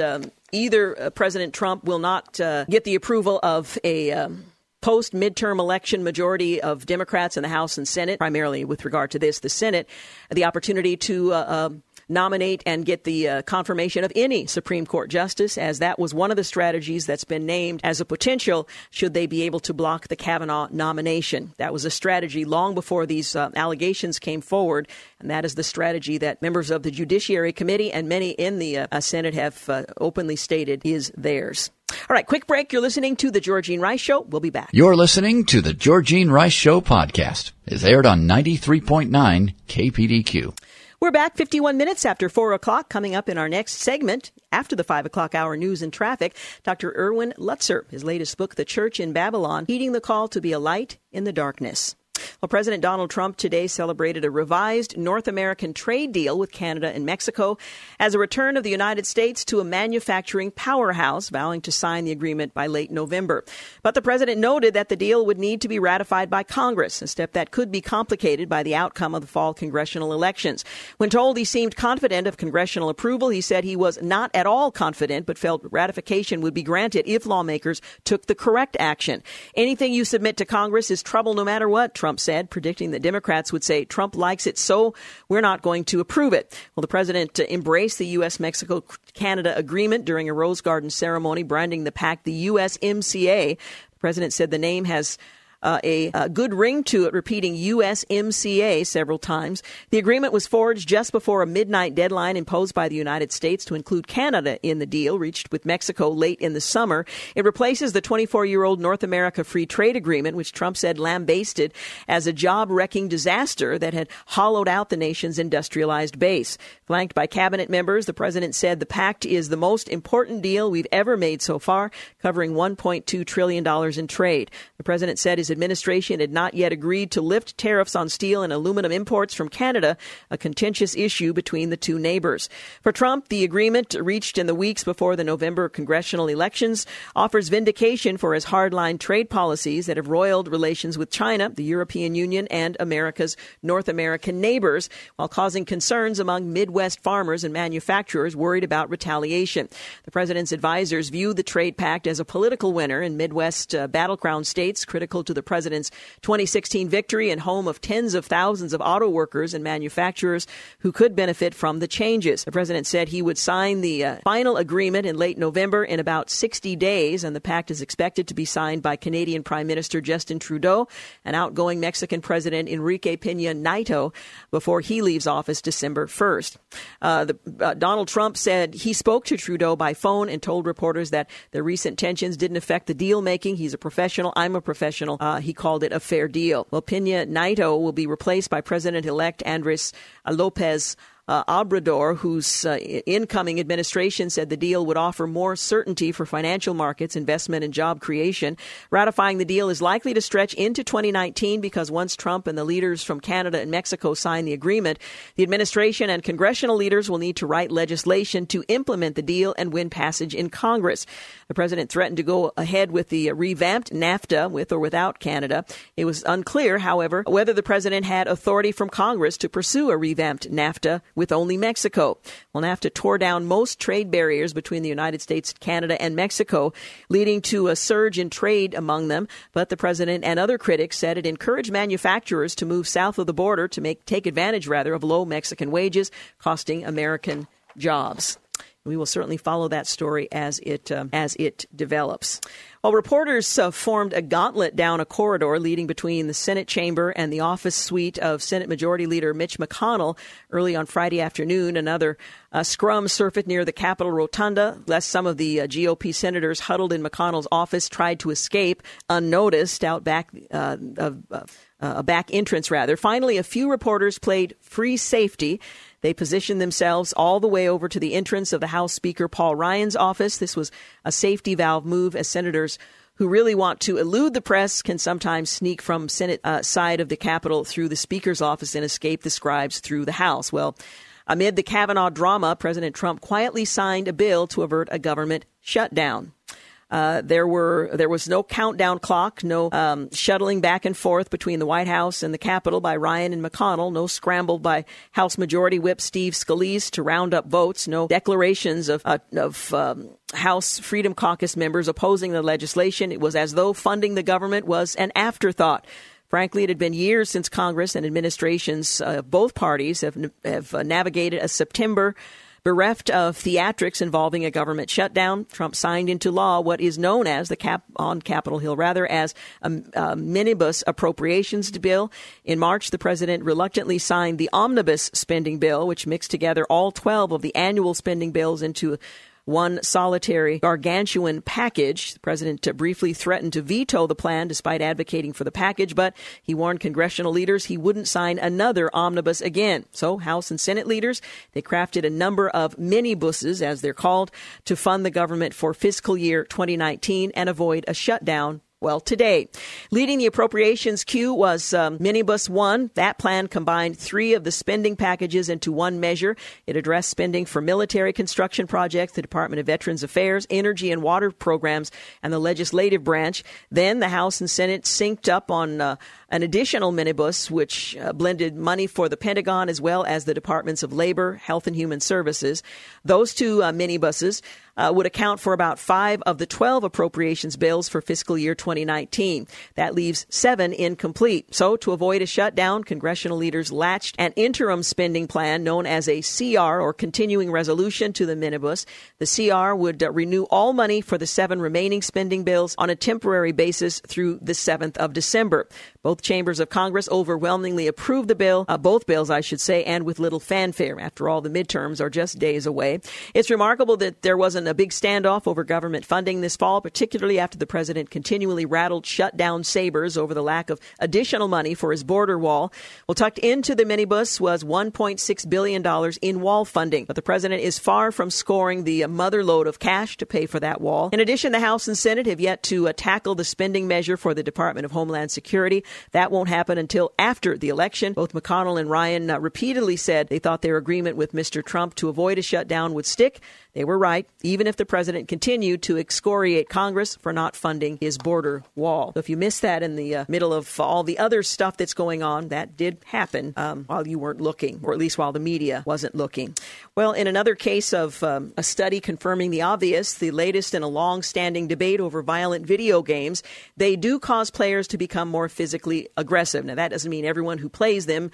either President Trump will not get the approval of a post-midterm election majority of Democrats in the House and Senate, primarily with regard to the Senate, the opportunity to nominate and get the confirmation of any Supreme Court justice, as that was one of the strategies that's been named as a potential should they be able to block the Kavanaugh nomination. That was a strategy long before these allegations came forward, and that is the strategy that members of the Judiciary Committee and many in the Senate have openly stated is theirs. All right, quick break. You're listening to The Georgene Rice Show. We'll be back. You're listening to The Georgene Rice Show podcast. It's aired on 93.9 KPDQ. We're back 51 minutes after 4 o'clock. Coming up in our next segment, after the 5 o'clock hour news and traffic, Dr. Erwin Lutzer, his latest book, The Church in Babylon, Heeding the Call to Be a Light in the Darkness. Well, President Donald Trump today celebrated a revised North American trade deal with Canada and Mexico as a return of the United States to a manufacturing powerhouse, vowing to sign the agreement by late November. But the president noted that the deal would need to be ratified by Congress, a step that could be complicated by the outcome of the fall congressional elections. When told he seemed confident of congressional approval, he said he was not at all confident, but felt ratification would be granted if lawmakers took the correct action. Anything you submit to Congress is trouble no matter what, Trump said, predicting that Democrats would say Trump likes it, so we're not going to approve it. Well, the president embraced the U.S.-Mexico-Canada agreement during a Rose Garden ceremony, branding the pact the USMCA. The president said the name has a good ring to it, repeating USMCA several times. The agreement was forged just before a midnight deadline imposed by the United States to include Canada in the deal reached with Mexico late in the summer. It replaces the 24-year-old North America Free Trade Agreement, which Trump said lambasted as a job-wrecking disaster that had hollowed out the nation's industrialized base. Flanked by cabinet members, the president said the pact is the most important deal we've ever made so far, covering $1.2 trillion in trade. The president said his administration had not yet agreed to lift tariffs on steel and aluminum imports from Canada, a contentious issue between the two neighbors. For Trump, the agreement, reached in the weeks before the November congressional elections, offers vindication for his hardline trade policies that have roiled relations with China, the European Union, and America's North American neighbors, while causing concerns among Midwest farmers and manufacturers worried about retaliation. The president's advisors view the trade pact as a political winner in Midwest battleground states, critical to the president's 2016 victory and home of tens of thousands of auto workers and manufacturers who could benefit from the changes. The president said he would sign the final agreement in late November in about 60 days, and the pact is expected to be signed by Canadian Prime Minister Justin Trudeau and outgoing Mexican President Enrique Peña Nieto before he leaves office December 1st. Donald Trump said he spoke to Trudeau by phone and told reporters that the recent tensions didn't affect the deal making. He's a professional. I'm a professional. He called it a fair deal. Well, Peña Nieto will be replaced by President-elect Andres Lopez Obrador, whose incoming administration said the deal would offer more certainty for financial markets, investment, and job creation. Ratifying the deal is likely to stretch into 2019 because once Trump and the leaders from Canada and Mexico sign the agreement, the administration and congressional leaders will need to write legislation to implement the deal and win passage in Congress. The president threatened to go ahead with the revamped NAFTA with or without Canada. It was unclear, however, whether the president had authority from Congress to pursue a revamped NAFTA with only Mexico. Well, NAFTA tore down most trade barriers between the United States, Canada, and Mexico, leading to a surge in trade among them. But the president and other critics said it encouraged manufacturers to move south of the border to take advantage, rather, of low Mexican wages, costing American jobs. We will certainly follow that story as it develops. Well, reporters formed a gauntlet down a corridor leading between the Senate chamber and the office suite of Senate Majority Leader Mitch McConnell early on Friday afternoon. Another scrum surfaced near the Capitol Rotunda, lest some of the GOP senators huddled in McConnell's office tried to escape unnoticed out back a back entrance, rather. Finally, a few reporters played free safety. They positioned themselves all the way over to the entrance of the House Speaker Paul Ryan's office. This was a safety valve move, as senators who really want to elude the press can sometimes sneak from Senate side of the Capitol through the Speaker's office and escape the scribes through the House. Well, amid the Kavanaugh drama, President Trump quietly signed a bill to avert a government shutdown. There was no countdown clock, no shuttling back and forth between the White House and the Capitol by Ryan and McConnell, no scramble by House Majority Whip Steve Scalise to round up votes, no declarations of House Freedom Caucus members opposing the legislation. It was as though funding the government was an afterthought. Frankly, it had been years since Congress and administrations of both parties have navigated a September bereft of theatrics involving a government shutdown. Trump signed into law what is known as the Capitol Hill as a minibus appropriations bill. In March, the president reluctantly signed the omnibus spending bill, which mixed together all 12 of the annual spending bills into one solitary gargantuan package. The president briefly threatened to veto the plan despite advocating for the package, but he warned congressional leaders he wouldn't sign another omnibus again. So House and Senate leaders, they crafted a number of minibuses, as they're called, to fund the government for fiscal year 2019 and avoid a shutdown. Well, today, leading the appropriations queue was Minibus One. That plan combined three of the spending packages into one measure. It addressed spending for military construction projects, the Department of Veterans Affairs, energy and water programs, and the legislative branch. Then the House and Senate synced up on an additional minibus, which blended money for the Pentagon as well as the Departments of Labor, Health and Human Services. Those two minibuses would account for about 5 of the 12 appropriations bills for fiscal year 2019. That leaves 7 incomplete. So to avoid a shutdown, congressional leaders latched an interim spending plan known as a CR, or continuing resolution, to the minibus. The CR would renew all money for the 7 remaining spending bills on a temporary basis through the 7th of December. Both chambers of Congress overwhelmingly approved the bill, both bills, I should say, and with little fanfare. After all, the midterms are just days away. It's remarkable that there wasn't a big standoff over government funding this fall, particularly after the president continually rattled shutdown sabers over the lack of additional money for his border wall. Well, tucked into the minibus was $1.6 billion in wall funding, but the president is far from scoring the motherlode of cash to pay for that wall. In addition, the House and Senate have yet to tackle the spending measure for the Department of Homeland Security. That won't happen until after the election. Both McConnell and Ryan repeatedly said they thought their agreement with Mr. Trump to avoid a shutdown would stick. They were right, even if the president continued to excoriate Congress for not funding his border wall. So if you missed that in the middle of all the other stuff that's going on, that did happen while you weren't looking, or at least while the media wasn't looking. Well, in another case of a study confirming the obvious, the latest in a long-standing debate over violent video games, they do cause players to become more physically aggressive. Now, that doesn't mean everyone who plays them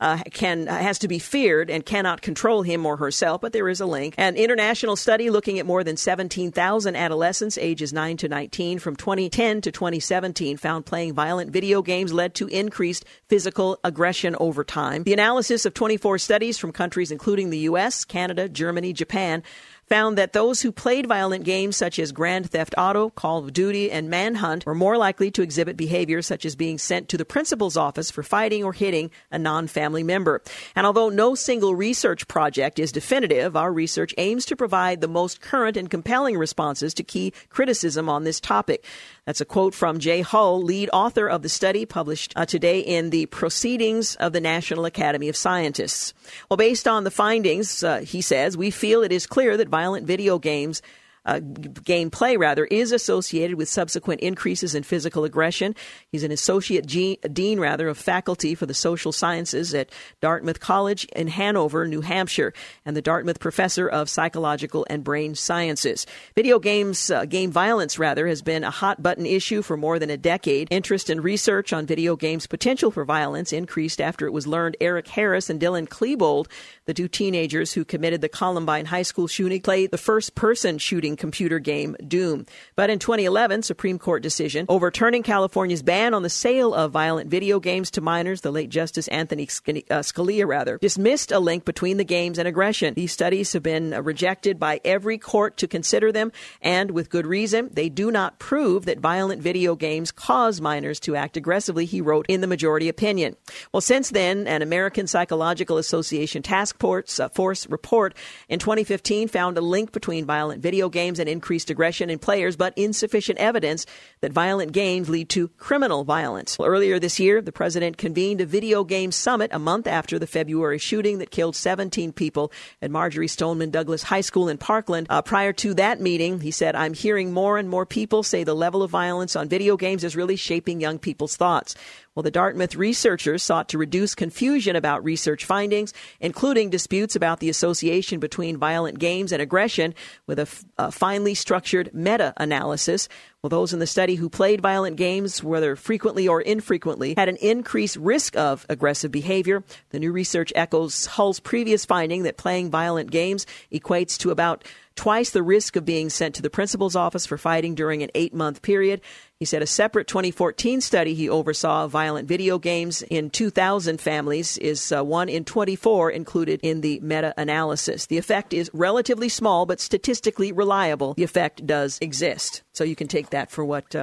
has to be feared and cannot control him or herself, but there is a link. An international study looking at more than 17,000 adolescents ages 9 to 19 from 2010 to 2017 found playing violent video games led to increased physical aggression over time. The analysis of 24 studies from countries including the U.S., Canada, Germany, Japan found that those who played violent games such as Grand Theft Auto, Call of Duty, and Manhunt were more likely to exhibit behavior such as being sent to the principal's office for fighting or hitting a non-family member. And although no single research project is definitive, our research aims to provide the most current and compelling responses to key criticism on this topic. That's a quote from Jay Hull, lead author of the study published today in the Proceedings of the National Academy of Scientists. Well, based on the findings, he says, we feel it is clear that violent video games gameplay is associated with subsequent increases in physical aggression. He's an associate dean of faculty for the social sciences at Dartmouth College in Hanover, New Hampshire, and the Dartmouth professor of psychological and brain sciences. Video games, game violence has been a hot button issue for more than a decade. Interest in research on video games' potential for violence increased after it was learned Eric Harris and Dylan Klebold, the two teenagers who committed the Columbine High School shooting, played the first-person shooting computer game Doom. But in 2011, Supreme Court decision overturning California's ban on the sale of violent video games to minors, the late Justice Anthony Scalia, dismissed a link between the games and aggression. These studies have been rejected by every court to consider them, and with good reason. They do not prove that violent video games cause minors to act aggressively, he wrote in the majority opinion. Well, since then, an American Psychological Association task force report in 2015 found a link between violent video games and increased aggression in players, but insufficient evidence that violent games lead to criminal violence. Well, earlier this year, the president convened a video game summit a month after the February shooting that killed 17 people at Marjorie Stoneman Douglas High School in Parkland. Prior to that meeting, he said, "I'm hearing more and more people say the level of violence on video games is really shaping young people's thoughts." Well, the Dartmouth researchers sought to reduce confusion about research findings, including disputes about the association between violent games and aggression, with a finely structured meta-analysis. Well, those in the study who played violent games, whether frequently or infrequently, had an increased risk of aggressive behavior. The new research echoes Hull's previous finding that playing violent games equates to about twice the risk of being sent to the principal's office for fighting during an 8-month period. He said a separate 2014 study he oversaw of violent video games in 2,000 families is one in 24 included in the meta-analysis. The effect is relatively small, but statistically reliable. The effect does exist. So you can take that for what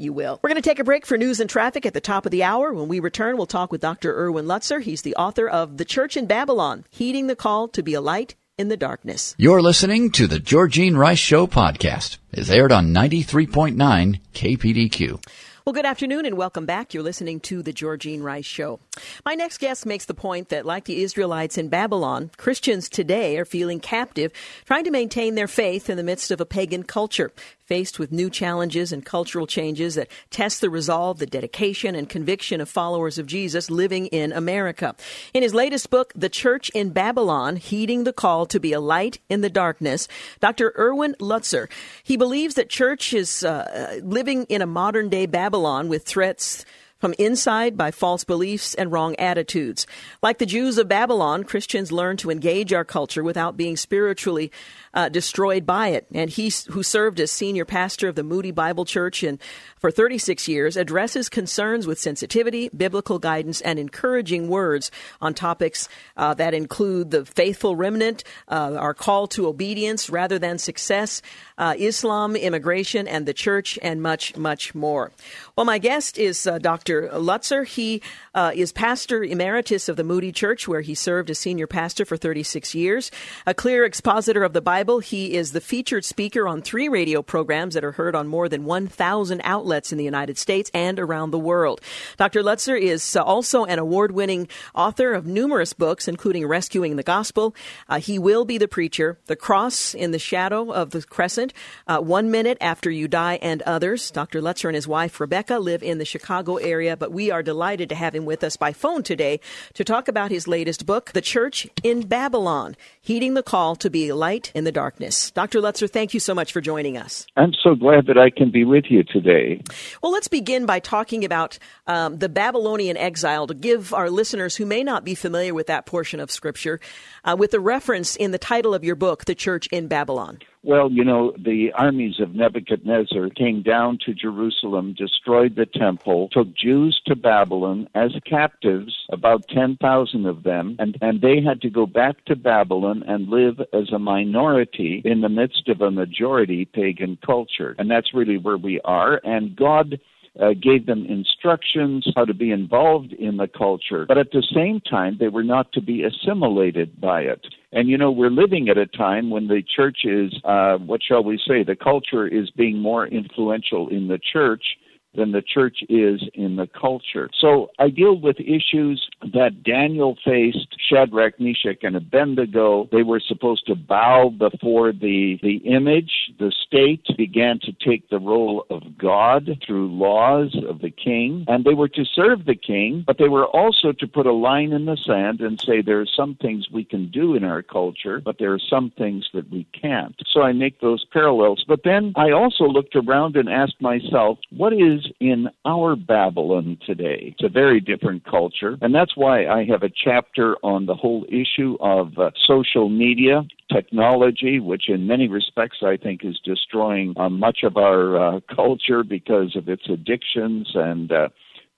you will. We're going to take a break for news and traffic at the top of the hour. When we return, we'll talk with Dr. Erwin Lutzer. He's the author of The Church in Babylon: Heeding the Call to Be a Light in the Darkness. You're listening to the Georgene Rice Show podcast. It's aired on 93.9 KPDQ. Well, good afternoon and welcome back. You're listening to the Georgene Rice Show. My next guest makes the point that, like the Israelites in Babylon, Christians today are feeling captive, trying to maintain their faith in the midst of a pagan culture. Faced with new challenges and cultural changes that test the resolve, the dedication, and conviction of followers of Jesus living in America. In his latest book, The Church in Babylon: Heeding the Call to Be a Light in the Darkness, Dr. Erwin Lutzer, he believes that church is living in a modern-day Babylon with threats from inside by false beliefs and wrong attitudes. Like the Jews of Babylon, Christians learn to engage our culture without being spiritually destroyed by it. And he, who served as senior pastor of the Moody Bible Church for 36 years, addresses concerns with sensitivity, biblical guidance, and encouraging words on topics that include the faithful remnant, our call to obedience rather than success, Islam, immigration, and the church, and much, much more. Well, my guest is Dr. Lutzer. He is pastor emeritus of the Moody Church, where he served as senior pastor for 36 years. A clear expositor of the Bible, he is the featured speaker on 3 radio programs that are heard on more than 1,000 outlets in the United States and around the world. Dr. Lutzer is also an award-winning author of numerous books, including Rescuing the Gospel, He Will Be the Preacher, The Cross in the Shadow of the Crescent, 1 Minute After You Die, and others. Dr. Lutzer and his wife, Rebecca, live in the Chicago area, but we are delighted to have him with us by phone today to talk about his latest book, The Church in Babylon: Heeding the Call to Be a Light in the Darkness. Dr. Lutzer, thank you so much for joining us. I'm so glad that I can be with you today. Well, let's begin by talking about the Babylonian exile, to give our listeners who may not be familiar with that portion of Scripture with the reference in the title of your book, The Church in Babylon. Well, you know, the armies of Nebuchadnezzar came down to Jerusalem, destroyed the temple, took Jews to Babylon as captives, about 10,000 of them, and they had to go back to Babylon and live as a minority in the midst of a majority pagan culture. And that's really where we are, and God gave them instructions how to be involved in the culture. But at the same time, they were not to be assimilated by it. And, you know, we're living at a time when the church is, what shall we say, the culture is being more influential in the church than the church is in the culture. So I deal with issues that Daniel faced, Shadrach, Meshach, and Abednego. They were supposed to bow before the image. The state began to take the role of God through laws of the king, and they were to serve the king, but they were also to put a line in the sand and say there are some things we can do in our culture, but there are some things that we can't. So I make those parallels. But then I also looked around and asked myself, what is in our Babylon today? It's a very different culture, and that's why I have a chapter on the whole issue of social media, technology, which in many respects I think is destroying much of our culture because of its addictions, and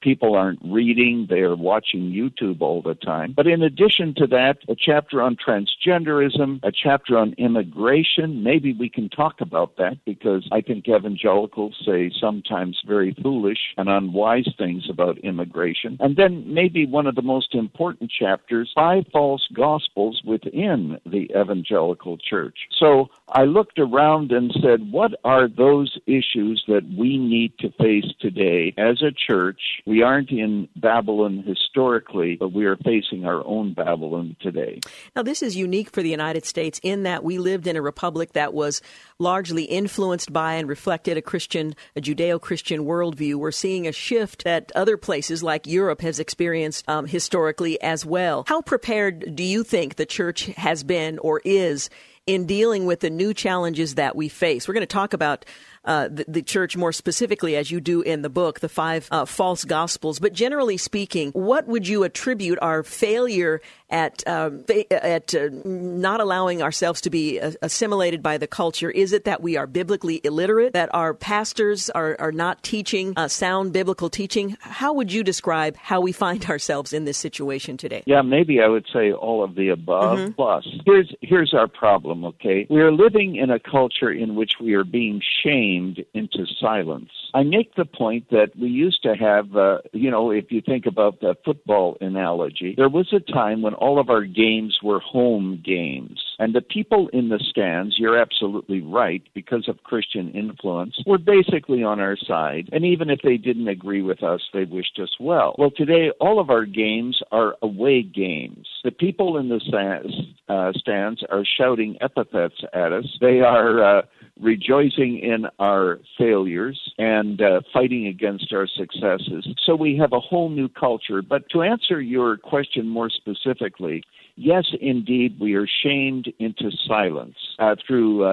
people aren't reading, they are watching YouTube all the time. But in addition to that, a chapter on transgenderism, a chapter on immigration. Maybe we can talk about that, because I think evangelicals say sometimes very foolish and unwise things about immigration. And then maybe one of the most important chapters, 5 false gospels within the evangelical church. So I looked around and said, what are those issues that we need to face today as a church? We aren't in Babylon historically, but we are facing our own Babylon today. Now, this is unique for the United States in that we lived in a republic that was largely influenced by and reflected a Judeo-Christian worldview. We're seeing a shift that other places like Europe has experienced historically as well. How prepared do you think the church has been or is in dealing with the new challenges that we face. We're going to talk about the church more specifically, as you do in the book, the five false gospels. But generally speaking, what would you attribute our failure at not allowing ourselves to be assimilated by the culture? Is it that we are biblically illiterate, that our pastors are not teaching sound biblical teaching? How would you describe how we find ourselves in this situation today? Yeah, maybe I would say all of the above. Mm-hmm. Plus, here's our problem, okay? We are living in a culture in which we are being shamed into silence. I make the point that we used to have, if you think about the football analogy, there was a time when all of our games were home games. And the people in the stands, you're absolutely right, because of Christian influence, were basically on our side. And even if they didn't agree with us, they wished us well. Well, today, all of our games are away games. The people in the stands are shouting epithets at us. They are rejoicing in our failures and fighting against our successes. So we have a whole new culture. But to answer your question more specifically, yes, indeed, we are shamed into silence through,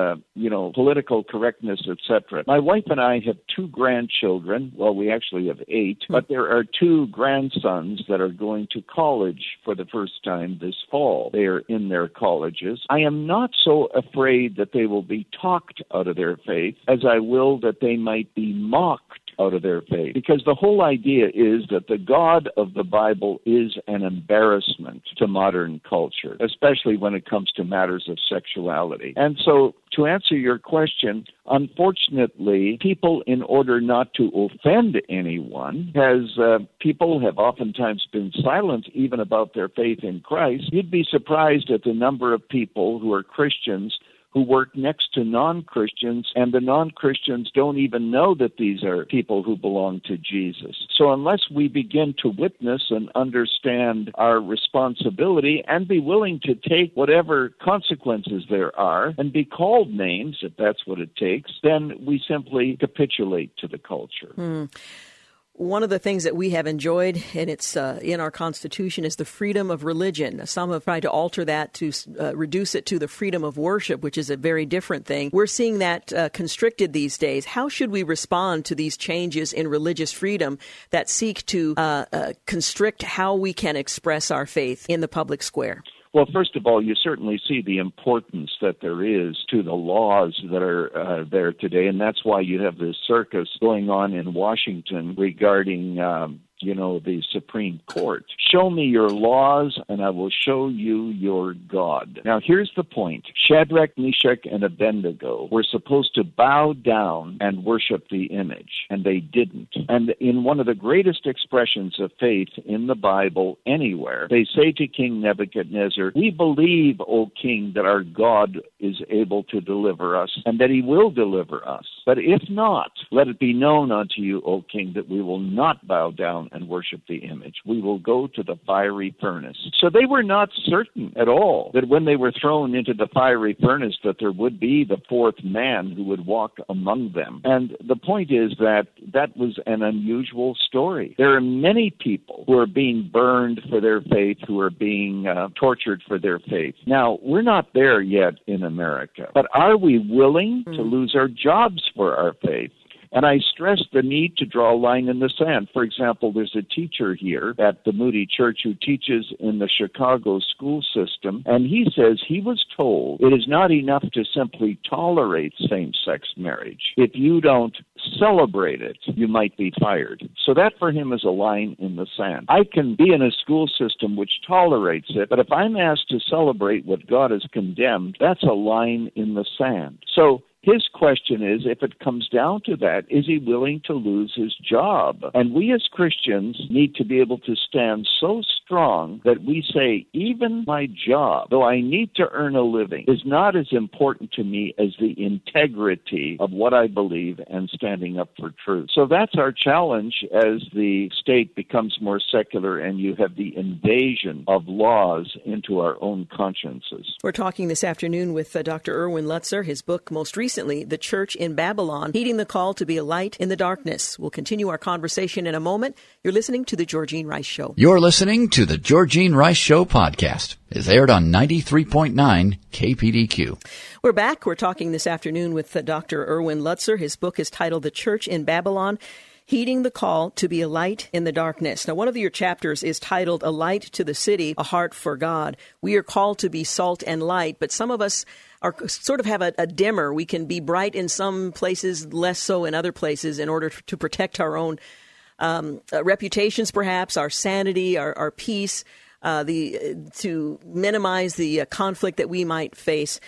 political correctness, etc. My wife and I have two grandchildren. Well, we actually have 8, but there are 2 grandsons that are going to college for the first time this fall. They are in their colleges. I am not so afraid that they will be talked out of their faith as I will that they might be mocked out of their faith, because the whole idea is that the God of the Bible is an embarrassment to modern culture, especially when it comes to matters of sexuality. And so, to answer your question, unfortunately, people, in order not to offend anyone, people have oftentimes been silent even about their faith in Christ. You'd be surprised at the number of people who are Christians who work next to non-Christians, and the non-Christians don't even know that these are people who belong to Jesus. So unless we begin to witness and understand our responsibility and be willing to take whatever consequences there are and be called names, if that's what it takes, then we simply capitulate to the culture. One of the things that we have enjoyed, and it's in our Constitution, is the freedom of religion. Some have tried to alter that to reduce it to the freedom of worship, which is a very different thing. We're seeing that constricted these days. How should we respond to these changes in religious freedom that seek to constrict how we can express our faith in the public square? Well, first of all, you certainly see the importance that there is to the laws that are there today, and that's why you have this circus going on in Washington regarding the Supreme Court. Show me your laws, and I will show you your God. Now, here's the point. Shadrach, Meshach, and Abednego were supposed to bow down and worship the image, and they didn't. And in one of the greatest expressions of faith in the Bible anywhere, they say to King Nebuchadnezzar, "We believe, O king, that our God is able to deliver us, and that he will deliver us. But if not, let it be known unto you, O king, that we will not bow down and worship the image. We will go to the fiery furnace." So they were not certain at all that when they were thrown into the fiery furnace that there would be the fourth man who would walk among them. And the point is that that was an unusual story. There are many people who are being burned for their faith, who are being tortured for their faith. Now, we're not there yet in America, but are we willing to lose our jobs for our faith? And I stress the need to draw a line in the sand. For example, there's a teacher here at the Moody Church who teaches in the Chicago school system, and he says he was told it is not enough to simply tolerate same-sex marriage. If you don't celebrate it, you might be fired. So that for him is a line in the sand. I can be in a school system which tolerates it, but if I'm asked to celebrate what God has condemned, that's a line in the sand. So his question is, if it comes down to that, is he willing to lose his job? And we as Christians need to be able to stand so strong that we say, even my job, though I need to earn a living, is not as important to me as the integrity of what I believe and standing up for truth. So that's our challenge as the state becomes more secular and you have the invasion of laws into our own consciences. We're talking this afternoon with Dr. Erwin Lutzer. His book, most recently, recently, The Church in Babylon: Heeding the Call to Be a Light in the Darkness. We'll continue our conversation in a moment. You're listening to The Georgene Rice Show. You're listening to The Georgene Rice Show podcast. It's aired on 93.9 KPDQ. We're back. We're talking this afternoon with Dr. Erwin Lutzer. His book is titled The Church in Babylon: Heeding the Call to Be a Light in the Darkness. Now, one of your chapters is titled A Light to the City, A Heart for God. We are called to be salt and light, but some of us are sort of have a dimmer. We can be bright in some places, less so in other places, in order to protect our own reputations, perhaps, our sanity, our peace, to minimize the conflict that we might face.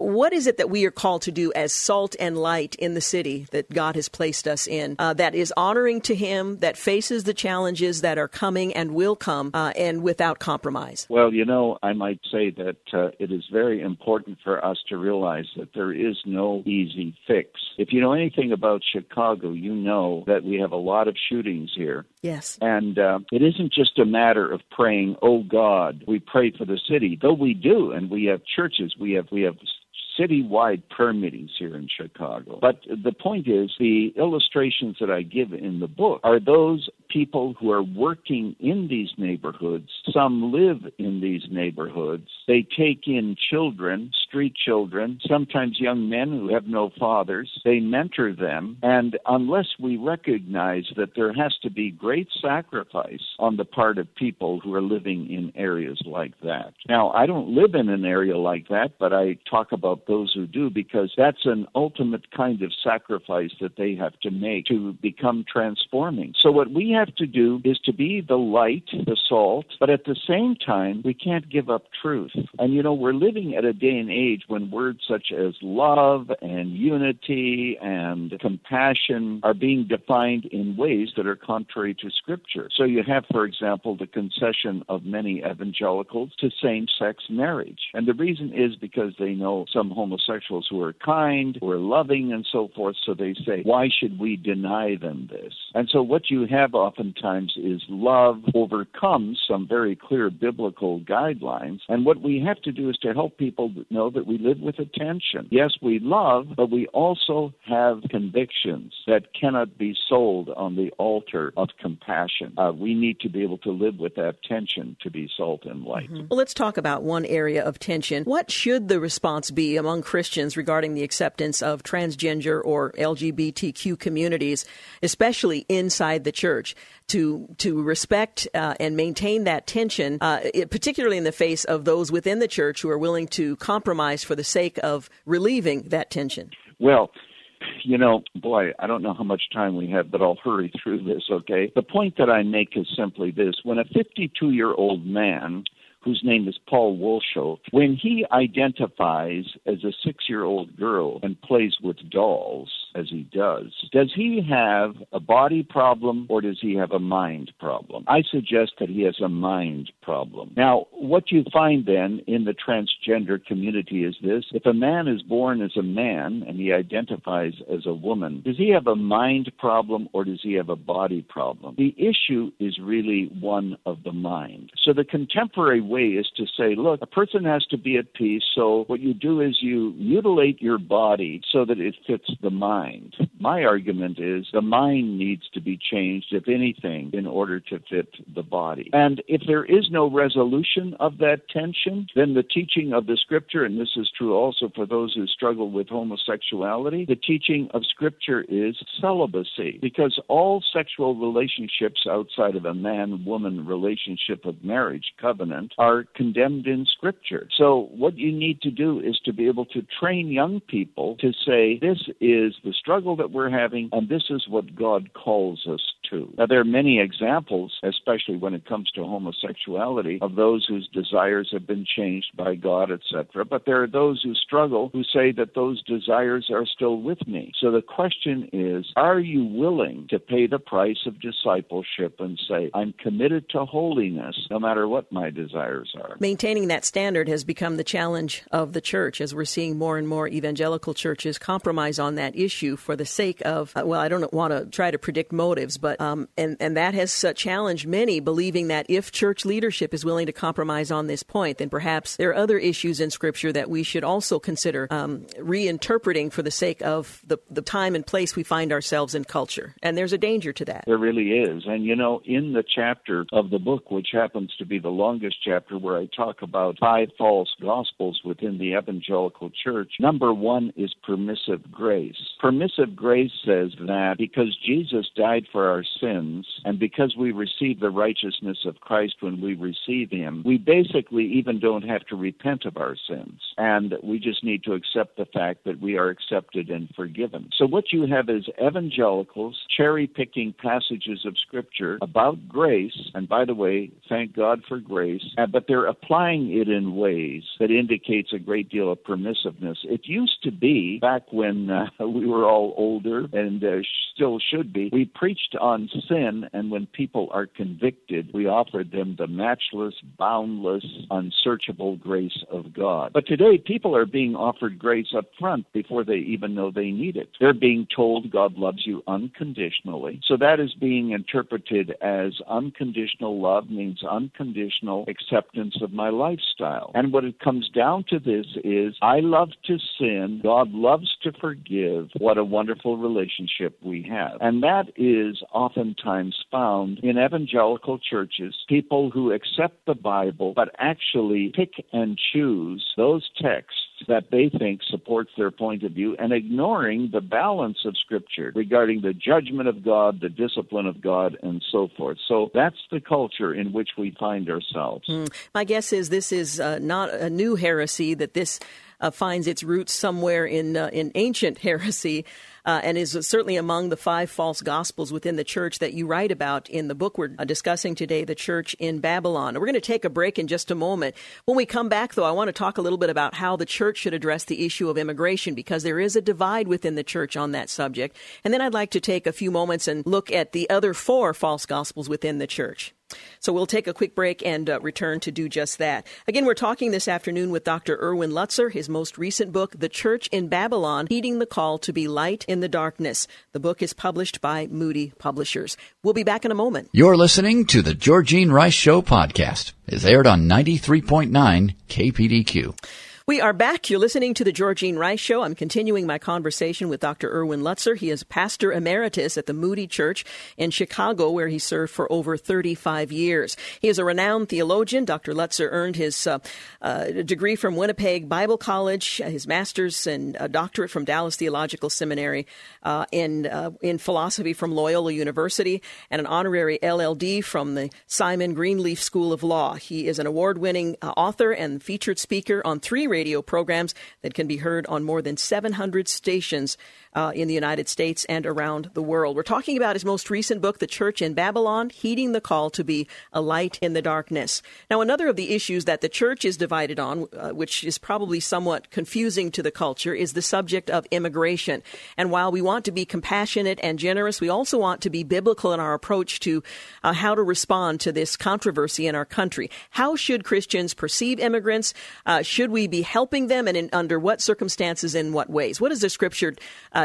What is it that we are called to do as salt and light in the city that God has placed us in, that is honoring to him, that faces the challenges that are coming and will come, and without compromise? Well, you know, I might say that it is very important for us to realize that there is no easy fix. If you know anything about Chicago, you know that we have a lot of shootings here. Yes. And it isn't just a matter of praying, oh, God, we pray for the city, though we do, and we have churches, we have city-wide prayer meetings here in Chicago. But the point is, the illustrations that I give in the book are those people who are working in these neighborhoods. Some live in these neighborhoods. They take in children, street children, sometimes young men who have no fathers. They mentor them. And unless we recognize that there has to be great sacrifice on the part of people who are living in areas like that. Now, I don't live in an area like that, but I talk about those who do, because that's an ultimate kind of sacrifice that they have to make to become transforming. So what we have to do is to be the light, the salt, but at the same time, we can't give up truth. And, you know, we're living at a day and age when words such as love and unity and compassion are being defined in ways that are contrary to Scripture. So you have, for example, the concession of many evangelicals to same-sex marriage. And the reason is because they know some homosexuals who are kind, who are loving, and so forth, so they say, why should we deny them this? And so what you have oftentimes is love overcomes some very clear biblical guidelines, and what we have to do is to help people know that we live with a tension. Yes, we love, but we also have convictions that cannot be sold on the altar of compassion. We need to be able to live with that tension to be salt and light. Mm-hmm. Well, let's talk about one area of tension. What should the response be among Christians regarding the acceptance of transgender or LGBTQ communities, especially inside the church, to respect and maintain that tension, particularly in the face of those within the church who are willing to compromise for the sake of relieving that tension? Well, you know, boy, I don't know how much time we have, but I'll hurry through this, okay? The point that I make is simply this. When a 52-year-old man, whose name is Paul Wolschow, when he identifies as a 6-year-old girl and plays with dolls, as he does he have a body problem or does he have a mind problem? I suggest that he has a mind problem. Now, what you find then in the transgender community is this. If a man is born as a man and he identifies as a woman, does he have a mind problem or does he have a body problem? The issue is really one of the mind. So the contemporary way is to say, look, a person has to be at peace, so what you do is you mutilate your body so that it fits the mind. My argument is the mind needs to be changed, if anything, in order to fit the body. And if there is no resolution of that tension, then the teaching of the Scripture, and this is true also for those who struggle with homosexuality, the teaching of Scripture is celibacy, because all sexual relationships outside of a man-woman relationship of marriage covenant are condemned in Scripture. So what you need to do is to be able to train young people to say, this is the struggle that we're having, and this is what God calls us to. Now, there are many examples, especially when it comes to homosexuality, of those whose desires have been changed by God, etc. But there are those who struggle who say that those desires are still with me. So the question is, are you willing to pay the price of discipleship and say, I'm committed to holiness no matter what my desires are? Maintaining that standard has become the challenge of the church, as we're seeing more and more evangelical churches compromise on that issue for the sake of, well, I don't want to try to predict motives, but And that has challenged many, believing that if church leadership is willing to compromise on this point, then perhaps there are other issues in Scripture that we should also consider reinterpreting for the sake of the time and place we find ourselves in culture. And there's a danger to that. There really is. And, you know, in the chapter of the book, which happens to be the longest chapter, where I talk about 5 false gospels within the evangelical church, number 1 is permissive grace. Permissive grace says that because Jesus died for our sins and because we receive the righteousness of Christ when we receive him, we basically even don't have to repent of our sins. And we just need to accept the fact that we are accepted and forgiven. So what you have is evangelicals cherry-picking passages of Scripture about grace, and by the way, thank God for grace, but they're applying it in ways that indicates a great deal of permissiveness. It used to be, back when we were all older, and still should be, we preached on sin, and when people are convicted, we offered them the matchless, boundless, unsearchable grace of God. But today, people are being offered grace up front before they even know they need it. They're being told God loves you unconditionally. So that is being interpreted as unconditional love means unconditional acceptance of my lifestyle. And what it comes down to this is, I love to sin, God loves to forgive. What a wonderful relationship we have. And that is oftentimes found in evangelical churches, people who accept the Bible but actually pick and choose those texts that they think supports their point of view, and ignoring the balance of Scripture regarding the judgment of God, the discipline of God, and so forth. So that's the culture in which we find ourselves. My guess is this is not a new heresy, that this finds its roots somewhere in ancient heresy, and is certainly among the 5 false gospels within the church that you write about in the book we're discussing today, The Church in Babylon. We're going to take a break in just a moment. When we come back, though, I want to talk a little bit about how the church should address the issue of immigration, because there is a divide within the church on that subject. And then I'd like to take a few moments and look at the other 4 false gospels within the church. So we'll take a quick break and return to do just that. Again, we're talking this afternoon with Dr. Erwin Lutzer. His most recent book, The Church in Babylon: Heeding the Call to Be Light in the Darkness. The book is published by Moody Publishers. We'll be back in a moment. You're listening to the Georgene Rice Show podcast. It's aired on 93.9 KPDQ. We are back. You're listening to The Georgene Rice Show. I'm continuing my conversation with Dr. Erwin Lutzer. He is pastor emeritus at the Moody Church in Chicago, where he served for over 35 years. He is a renowned theologian. Dr. Lutzer earned his degree from Winnipeg Bible College, his master's and a doctorate from Dallas Theological Seminary in philosophy from Loyola University, and an honorary LLD from the Simon Greenleaf School of Law. He is an award-winning author and featured speaker on 3 radio programs that can be heard on more than 700 stations in the United States and around the world. We're talking about his most recent book, The Church in Babylon: Heeding the Call to Be a Light in the Darkness. Now, another of the issues that the church is divided on, which is probably somewhat confusing to the culture, is the subject of immigration. And while we want to be compassionate and generous, we also want to be biblical in our approach to how to respond to this controversy in our country. How should Christians perceive immigrants? Should we be helping them, and under what circumstances, in what ways? What does the Scripture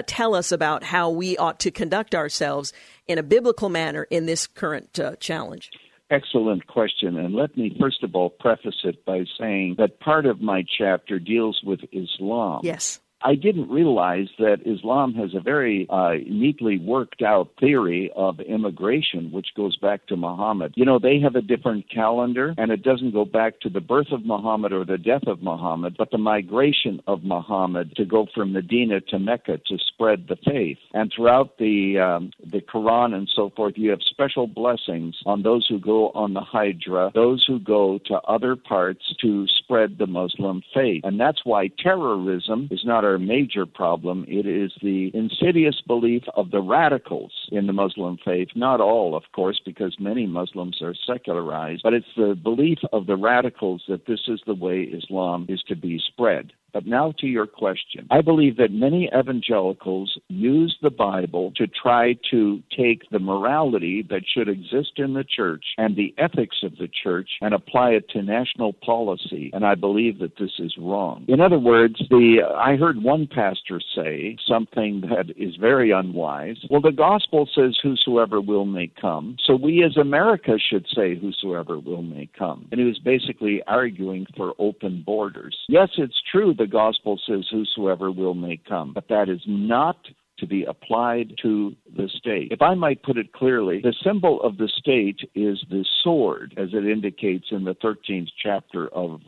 tell us about how we ought to conduct ourselves in a biblical manner in this current challenge? Excellent question. And let me, first of all, preface it by saying that part of my chapter deals with Islam. Yes. I didn't realize that Islam has a very neatly worked out theory of immigration, which goes back to Muhammad. You know, they have a different calendar, and it doesn't go back to the birth of Muhammad or the death of Muhammad, but the migration of Muhammad to go from Medina to Mecca to spread the faith. And throughout the Quran and so forth, you have special blessings on those who go on the Hijra, those who go to other parts to spread the Muslim faith. And that's why terrorism is not a major problem. It is the insidious belief of the radicals in the Muslim faith. Not all, of course, because many Muslims are secularized, but it's the belief of the radicals that this is the way Islam is to be spread. But now to your question. I believe that many evangelicals use the Bible to try to take the morality that should exist in the church and the ethics of the church and apply it to national policy, and I believe that this is wrong. In other words, I heard one pastor say something that is very unwise. Well, the gospel says whosoever will may come, so we as America should say whosoever will may come. And he was basically arguing for open borders. Yes, it's true that the gospel says whosoever will may come, but that is not to be applied to the state. If I might put it clearly, the symbol of the state is the sword, as it indicates in the 13th chapter of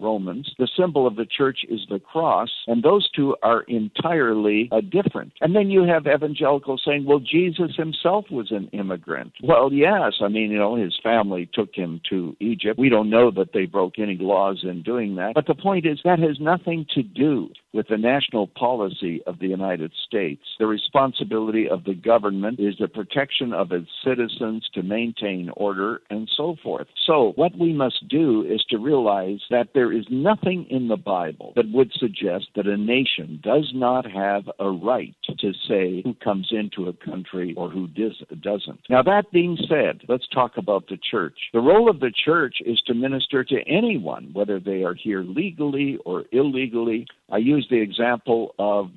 Romans. The symbol of the church is the cross, and those two are entirely different. And then you have evangelicals saying, well, Jesus himself was an immigrant. Well, yes, his family took him to Egypt. We don't know that they broke any laws in doing that. But the point is, that has nothing to do with the national policy of the United States. The responsibility of the government is the protection of its citizens to maintain order and so forth. So what we must do is to realize that there is nothing in the Bible that would suggest that a nation does not have a right to say who comes into a country or who doesn't. Now, that being said, let's talk about the church. The role of the church is to minister to anyone, whether they are here legally or illegally. I use the example of,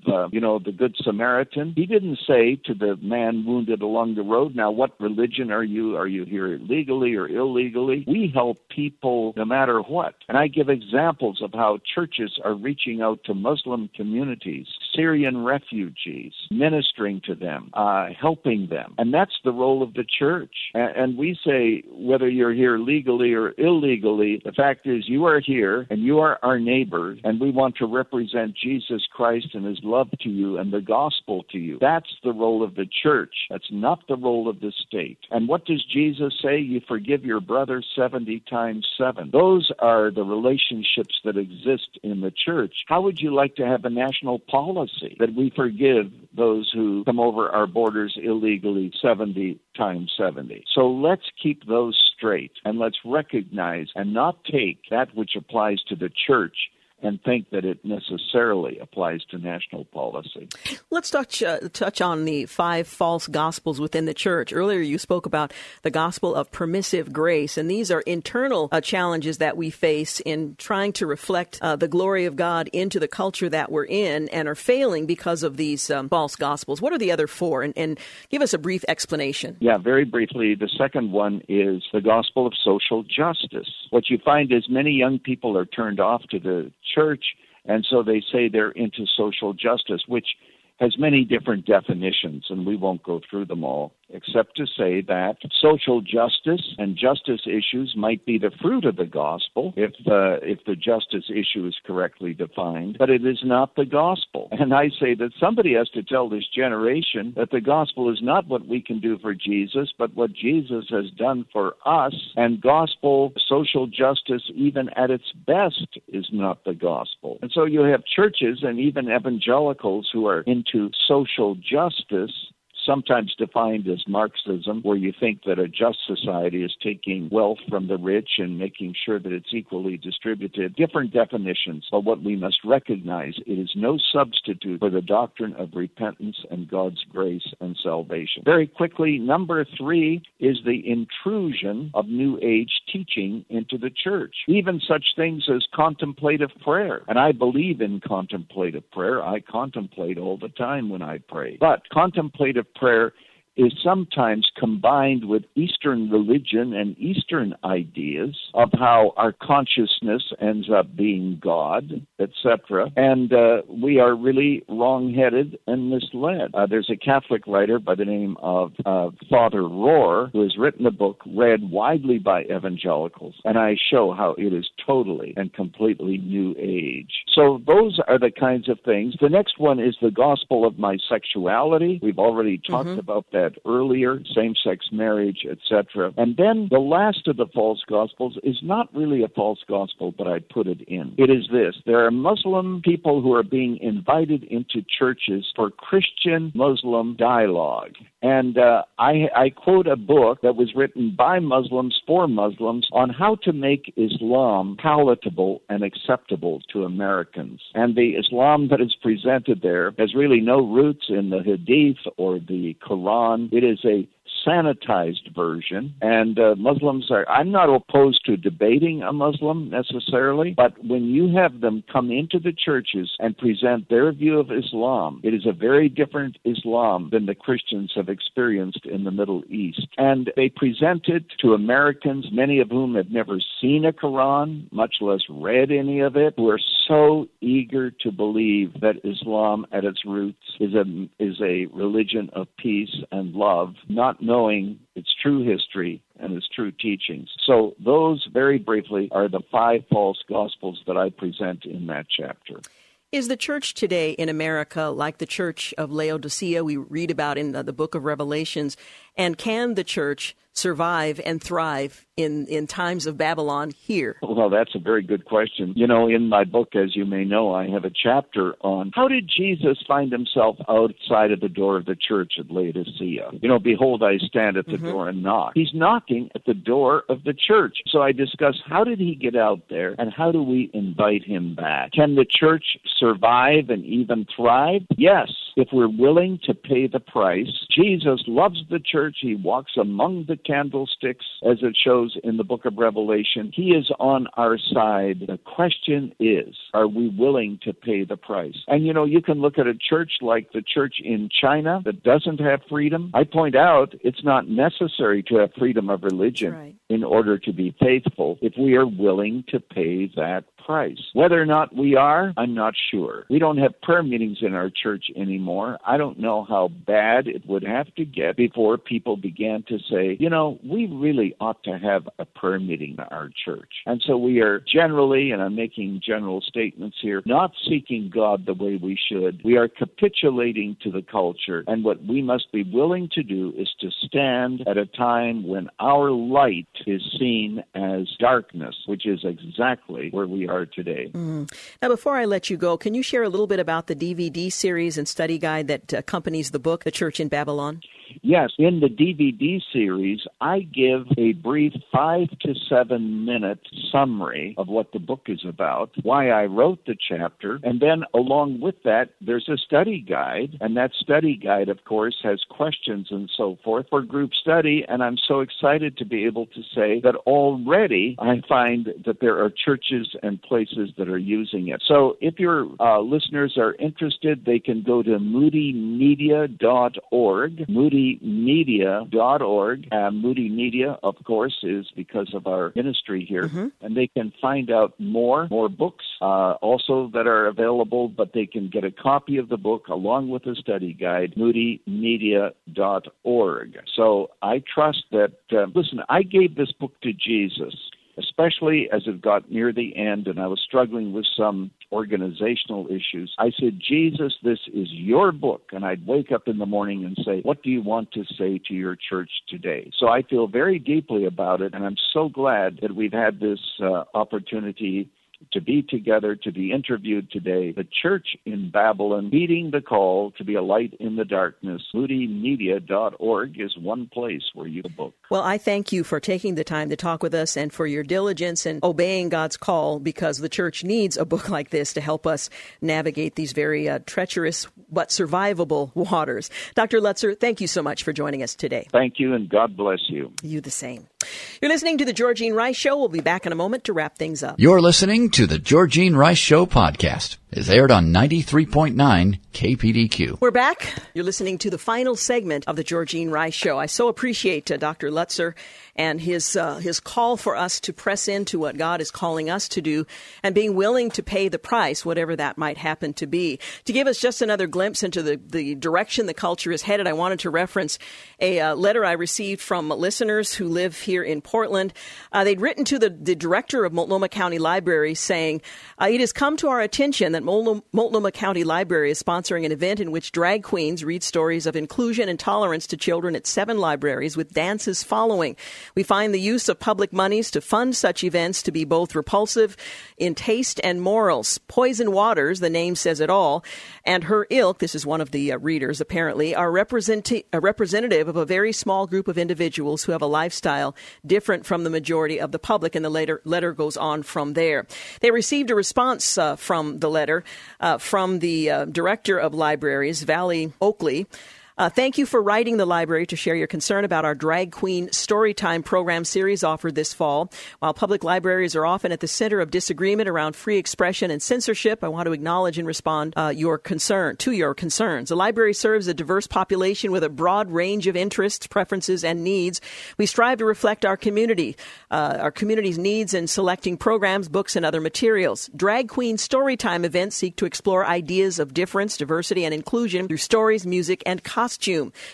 the Good Samaritan. He didn't say to the man wounded along the road, now what religion are you? Are you here legally or illegally? We help people no matter what. And I give examples of how churches are reaching out to Muslim communities, Syrian refugees, ministering to them, helping them. And that's the role of the church. And we say, whether you're here legally or illegally, the fact is you are here and you are our neighbor, and we want to represent Jesus Christ and his love to you and the gospel to you. That's the role of the church. That's not the role of the state. And what does Jesus say? You forgive your brother 70 times 7. Those are the relationships that exist in the church. How would you like to have a national policy that we forgive those who come over our borders illegally 70 times 70? So let's keep those straight, and let's recognize and not take that which applies to the church and think that it necessarily applies to national policy. Let's touch on the 5 false gospels within the church. Earlier, you spoke about the gospel of permissive grace, and these are internal challenges that we face in trying to reflect the glory of God into the culture that we're in and are failing because of these false gospels. What are the other 4? And give us a brief explanation. Yeah, very briefly. The second one is the gospel of social justice. What you find is many young people are turned off to the church, and so they say they're into social justice, which has many different definitions, and we won't go through them all, except to say that social justice and justice issues might be the fruit of the gospel if the justice issue is correctly defined, but it is not the gospel. And I say that somebody has to tell this generation that the gospel is not what we can do for Jesus, but what Jesus has done for us, and gospel, social justice, even at its best, is not the gospel. And so you have churches and even evangelicals who are into social justice, sometimes defined as Marxism, where you think that a just society is taking wealth from the rich and making sure that it's equally distributed. Different definitions, but what we must recognize, it is no substitute for the doctrine of repentance and God's grace and salvation. Very quickly, number 3 is the intrusion of New Age teaching into the church. Even such things as contemplative prayer. And I believe in contemplative prayer. I contemplate all the time when I pray. But contemplative prayer is sometimes combined with Eastern religion and Eastern ideas of how our consciousness ends up being God, etc. And we are really wrong-headed and misled. There's a Catholic writer by the name of Father Rohr, who has written a book read widely by evangelicals, and I show how it is totally and completely New Age. So those are the kinds of things. The next one is the gospel of my sexuality. We've already talked about that earlier, same-sex marriage, etc. And then the last of the false gospels is not really a false gospel, but I put it in. It is this. There are Muslim people who are being invited into churches for Christian-Muslim dialogue. And I quote a book that was written by Muslims for Muslims on how to make Islam palatable and acceptable to Americans. And the Islam that is presented there has really no roots in the Hadith or the Quran. It is a sanitized version, and Muslims are, I'm not opposed to debating a Muslim necessarily, but when you have them come into the churches and present their view of Islam, it is a very different Islam than the Christians have experienced in the Middle East. And they present it to Americans, many of whom have never seen a Quran, much less read any of it, who are so eager to believe that Islam at its roots is a religion of peace and love, not knowing its true history and its true teachings. So those, very briefly, are the five false gospels that I present in that chapter. Is the church today in America like the church of Laodicea we read about in the book of Revelations? And can the church survive and thrive in times of Babylon here? Well, that's a very good question. You know, in my book, as you may know, I have a chapter on how did Jesus find himself outside of the door of the church at Laodicea? You know, behold, I stand at the door and knock. He's knocking at the door of the church. So I discuss how did he get out there and how do we invite him back? Can the church survive and even thrive? Yes, if we're willing to pay the price. Jesus loves the church. He walks among the candlesticks, as it shows in the book of Revelation. He is on our side. The question is, are we willing to pay the price? And, you know, you can look at a church like the church in China that doesn't have freedom. I point out it's not necessary to have freedom of religion in order to be faithful if we are willing to pay that price. Whether or not we are, I'm not sure. We don't have prayer meetings in our church anymore. I don't know how bad it would have to get before people began to say, you know, we really ought to have a prayer meeting in our church. And so we are generally, and I'm making general statements here, not seeking God the way we should. We are capitulating to the culture. And what we must be willing to do is to stand at a time when our light is seen as darkness, which is exactly where we are today. Now, before I let you go, can you share a little bit about the DVD series and study guide that accompanies the book, The Church in Babylon? Yes. In the DVD series, I give a brief 5 to 7 minute summary of what the book is about, why I wrote the chapter, and then along with that, there's a study guide, and that study guide, of course, has questions and so forth for group study, and I'm so excited to be able to say that already I find that there are churches and places that are using it. So if your listeners are interested, they can go to moodymedia.org, moodymedia.org. Moody Media, of course, is because of our ministry here. And they can find out more books also that are available, but they can get a copy of the book along with a study guide, moodymedia.org. So I trust that, listen, I gave this book to Jesus, especially as it got near the end and I was struggling with some organizational issues. I said, Jesus, this is your book. And I'd wake up in the morning and say, what do you want to say to your church today? So I feel very deeply about it. And I'm so glad that we've had this opportunity to be together, to be interviewed today. The Church in Babylon, Heeding the Call to Be a Light in the Darkness. moodymedia.org is one place where you can book. Well, I thank you for taking the time to talk with us and for your diligence in obeying God's call, because the church needs a book like this to help us navigate these very treacherous but survivable waters. Dr. Lutzer, thank you so much for joining us today. Thank you, and God bless you. You the same. You're listening to The Georgene Rice Show. We'll be back in a moment to wrap things up. You're listening to The Georgene Rice Show podcast. It's aired on 93.9 KPDQ. We're back. You're listening to the final segment of The Georgene Rice Show. I so appreciate Dr. Lutzer and his call for us to press into what God is calling us to do and being willing to pay the price, whatever that might happen to be. To give us just another glimpse into the direction the culture is headed, I wanted to reference a letter I received from listeners who live here in Portland. They'd written to the director of Multnomah County Library saying, it has come to our attention that Multnomah County Library is sponsoring an event in which drag queens read stories of inclusion and tolerance to children at 7 libraries with dances following. We find the use of public monies to fund such events to be both repulsive in taste and morals. Poison Waters, the name says it all, and her ilk, this is one of the readers apparently, are representative of a very small group of individuals who have a lifestyle different from the majority of the public, and the letter goes on from there. They received a response from the letter from the director of libraries, Valerie Oakley. Thank you for writing the library to share your concern about our Drag Queen Storytime program series offered this fall. While public libraries are often at the center of disagreement around free expression and censorship, I want to acknowledge and respond to your concerns. The library serves a diverse population with a broad range of interests, preferences, and needs. We strive to reflect our community's needs in selecting programs, books, and other materials. Drag Queen Storytime events seek to explore ideas of difference, diversity, and inclusion through stories, music, and costume.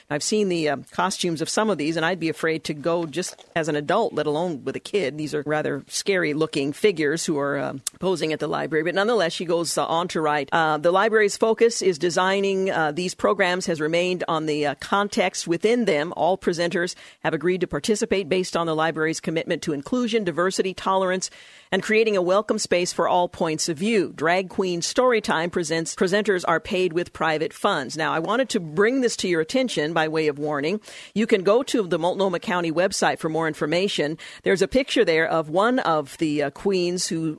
I've seen the costumes of some of these, and I'd be afraid to go just as an adult, let alone with a kid. These are rather scary-looking figures who are posing at the library. But nonetheless, she goes on to write, the library's focus is designing these programs has remained on the context within them. All presenters have agreed to participate based on the library's commitment to inclusion, diversity, tolerance, and creating a welcome space for all points of view. Drag Queen Storytime presenters are paid with private funds. Now, I wanted to bring this to your attention by way of warning. You can go to the Multnomah County website for more information. There's a picture there of one of the queens who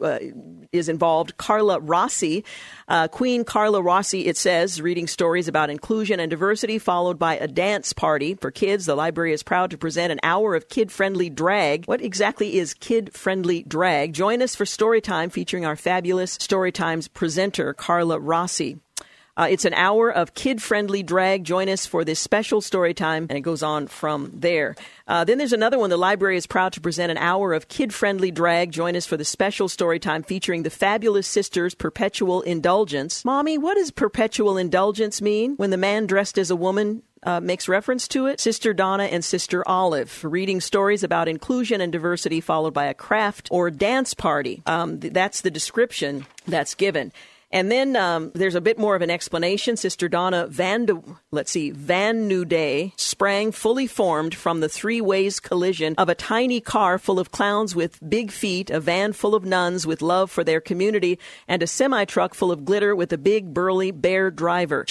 is involved, Carla Rossi. Queen Carla Rossi, it says, reading stories about inclusion and diversity, followed by a dance party for kids. The library is proud to present an hour of kid-friendly drag. What exactly is kid-friendly drag? Join us for Storytime featuring our fabulous Storytime's presenter, Carla Rossi. It's an hour of kid-friendly drag. Join us for this special story time, and it goes on from there. Then there's another one. The library is proud to present an hour of kid-friendly drag. Join us for the special story time featuring the fabulous sisters Perpetual Indulgence. Mommy, what does Perpetual Indulgence mean? When the man dressed as a woman makes reference to it. Sister Donna and Sister Olive, reading stories about inclusion and diversity, followed by a craft or dance party. That's the description that's given. And then there's a bit more of an explanation. Sister Donna Van Nuday sprang fully formed from the three-ways collision of a tiny car full of clowns with big feet, a van full of nuns with love for their community, and a semi-truck full of glitter with a big, burly bear driver.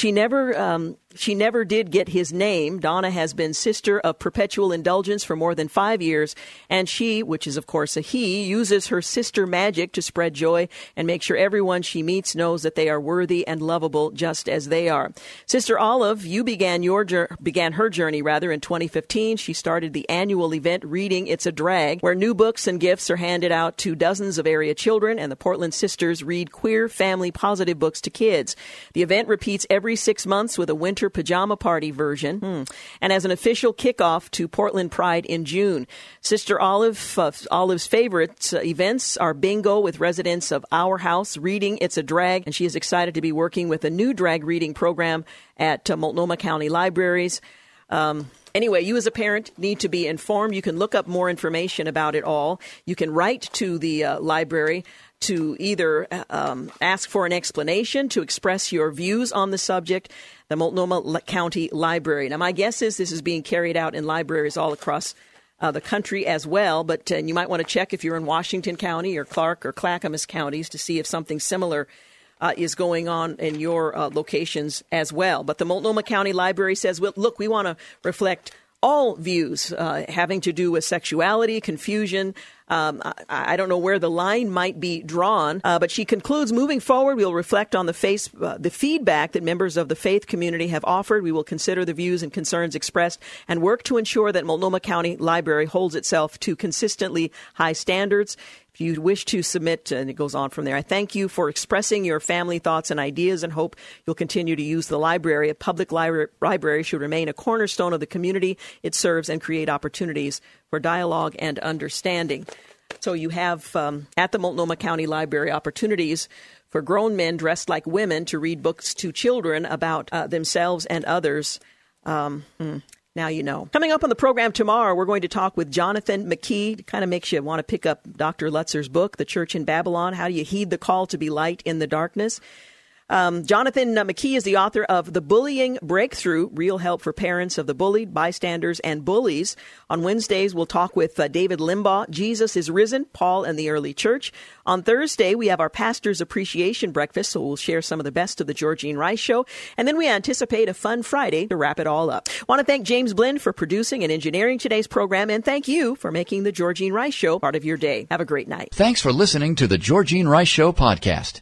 She never did get his name. Donna has been sister of Perpetual Indulgence for more than 5 years, and she, which is of course a he, uses her sister magic to spread joy and make sure everyone she meets knows that they are worthy and lovable just as they are. Sister Olive, you began her journey in 2015. She started the annual event Reading It's a Drag, where new books and gifts are handed out to dozens of area children, and the Portland sisters read queer, family-positive books to kids. The event repeats every 6 months with a winter pajama party version and as an official kickoff to Portland Pride in June. Sister Olive's favorite events are bingo with residents of Our House, Reading It's a Drag, and she is excited to be working with a new drag reading program at Multnomah County Libraries. Anyway, you as a parent need to be informed. You can look up more information about it all. You can write to the library to either ask for an explanation, to express your views on the subject, the Multnomah County Library. Now, my guess is this is being carried out in libraries all across the country as well, but you might want to check if you're in Washington County or Clark or Clackamas counties to see if something similar is going on in your locations as well. But the Multnomah County Library says, well, look, we want to reflect all views having to do with sexuality, confusion. I don't know where the line might be drawn, but she concludes, moving forward, we'll reflect on the feedback that members of the faith community have offered. We will consider the views and concerns expressed and work to ensure that Multnomah County Library holds itself to consistently high standards. If you wish to submit, and it goes on from there, I thank you for expressing your family thoughts and ideas and hope you'll continue to use the library. A public library should remain a cornerstone of the community it serves and create opportunities for dialogue and understanding. So you have at the Multnomah County Library opportunities for grown men dressed like women to read books to children about themselves and others. Now you know. Coming up on the program tomorrow, we're going to talk with Jonathan McKee. It kind of makes you want to pick up Dr. Lutzer's book, The Church in Babylon: How Do You Heed the Call to Be Light in the Darkness? Jonathan McKee is the author of The Bullying Breakthrough, Real Help for Parents of the Bullied, Bystanders, and Bullies. On Wednesdays, we'll talk with David Limbaugh, Jesus is Risen, Paul and the Early Church. On Thursday, we have our Pastor's Appreciation Breakfast, so we'll share some of the best of the Georgene Rice Show. And then we anticipate a fun Friday to wrap it all up. I want to thank James Blend for producing and engineering today's program, and thank you for making The Georgene Rice Show part of your day. Have a great night. Thanks for listening to The Georgene Rice Show podcast.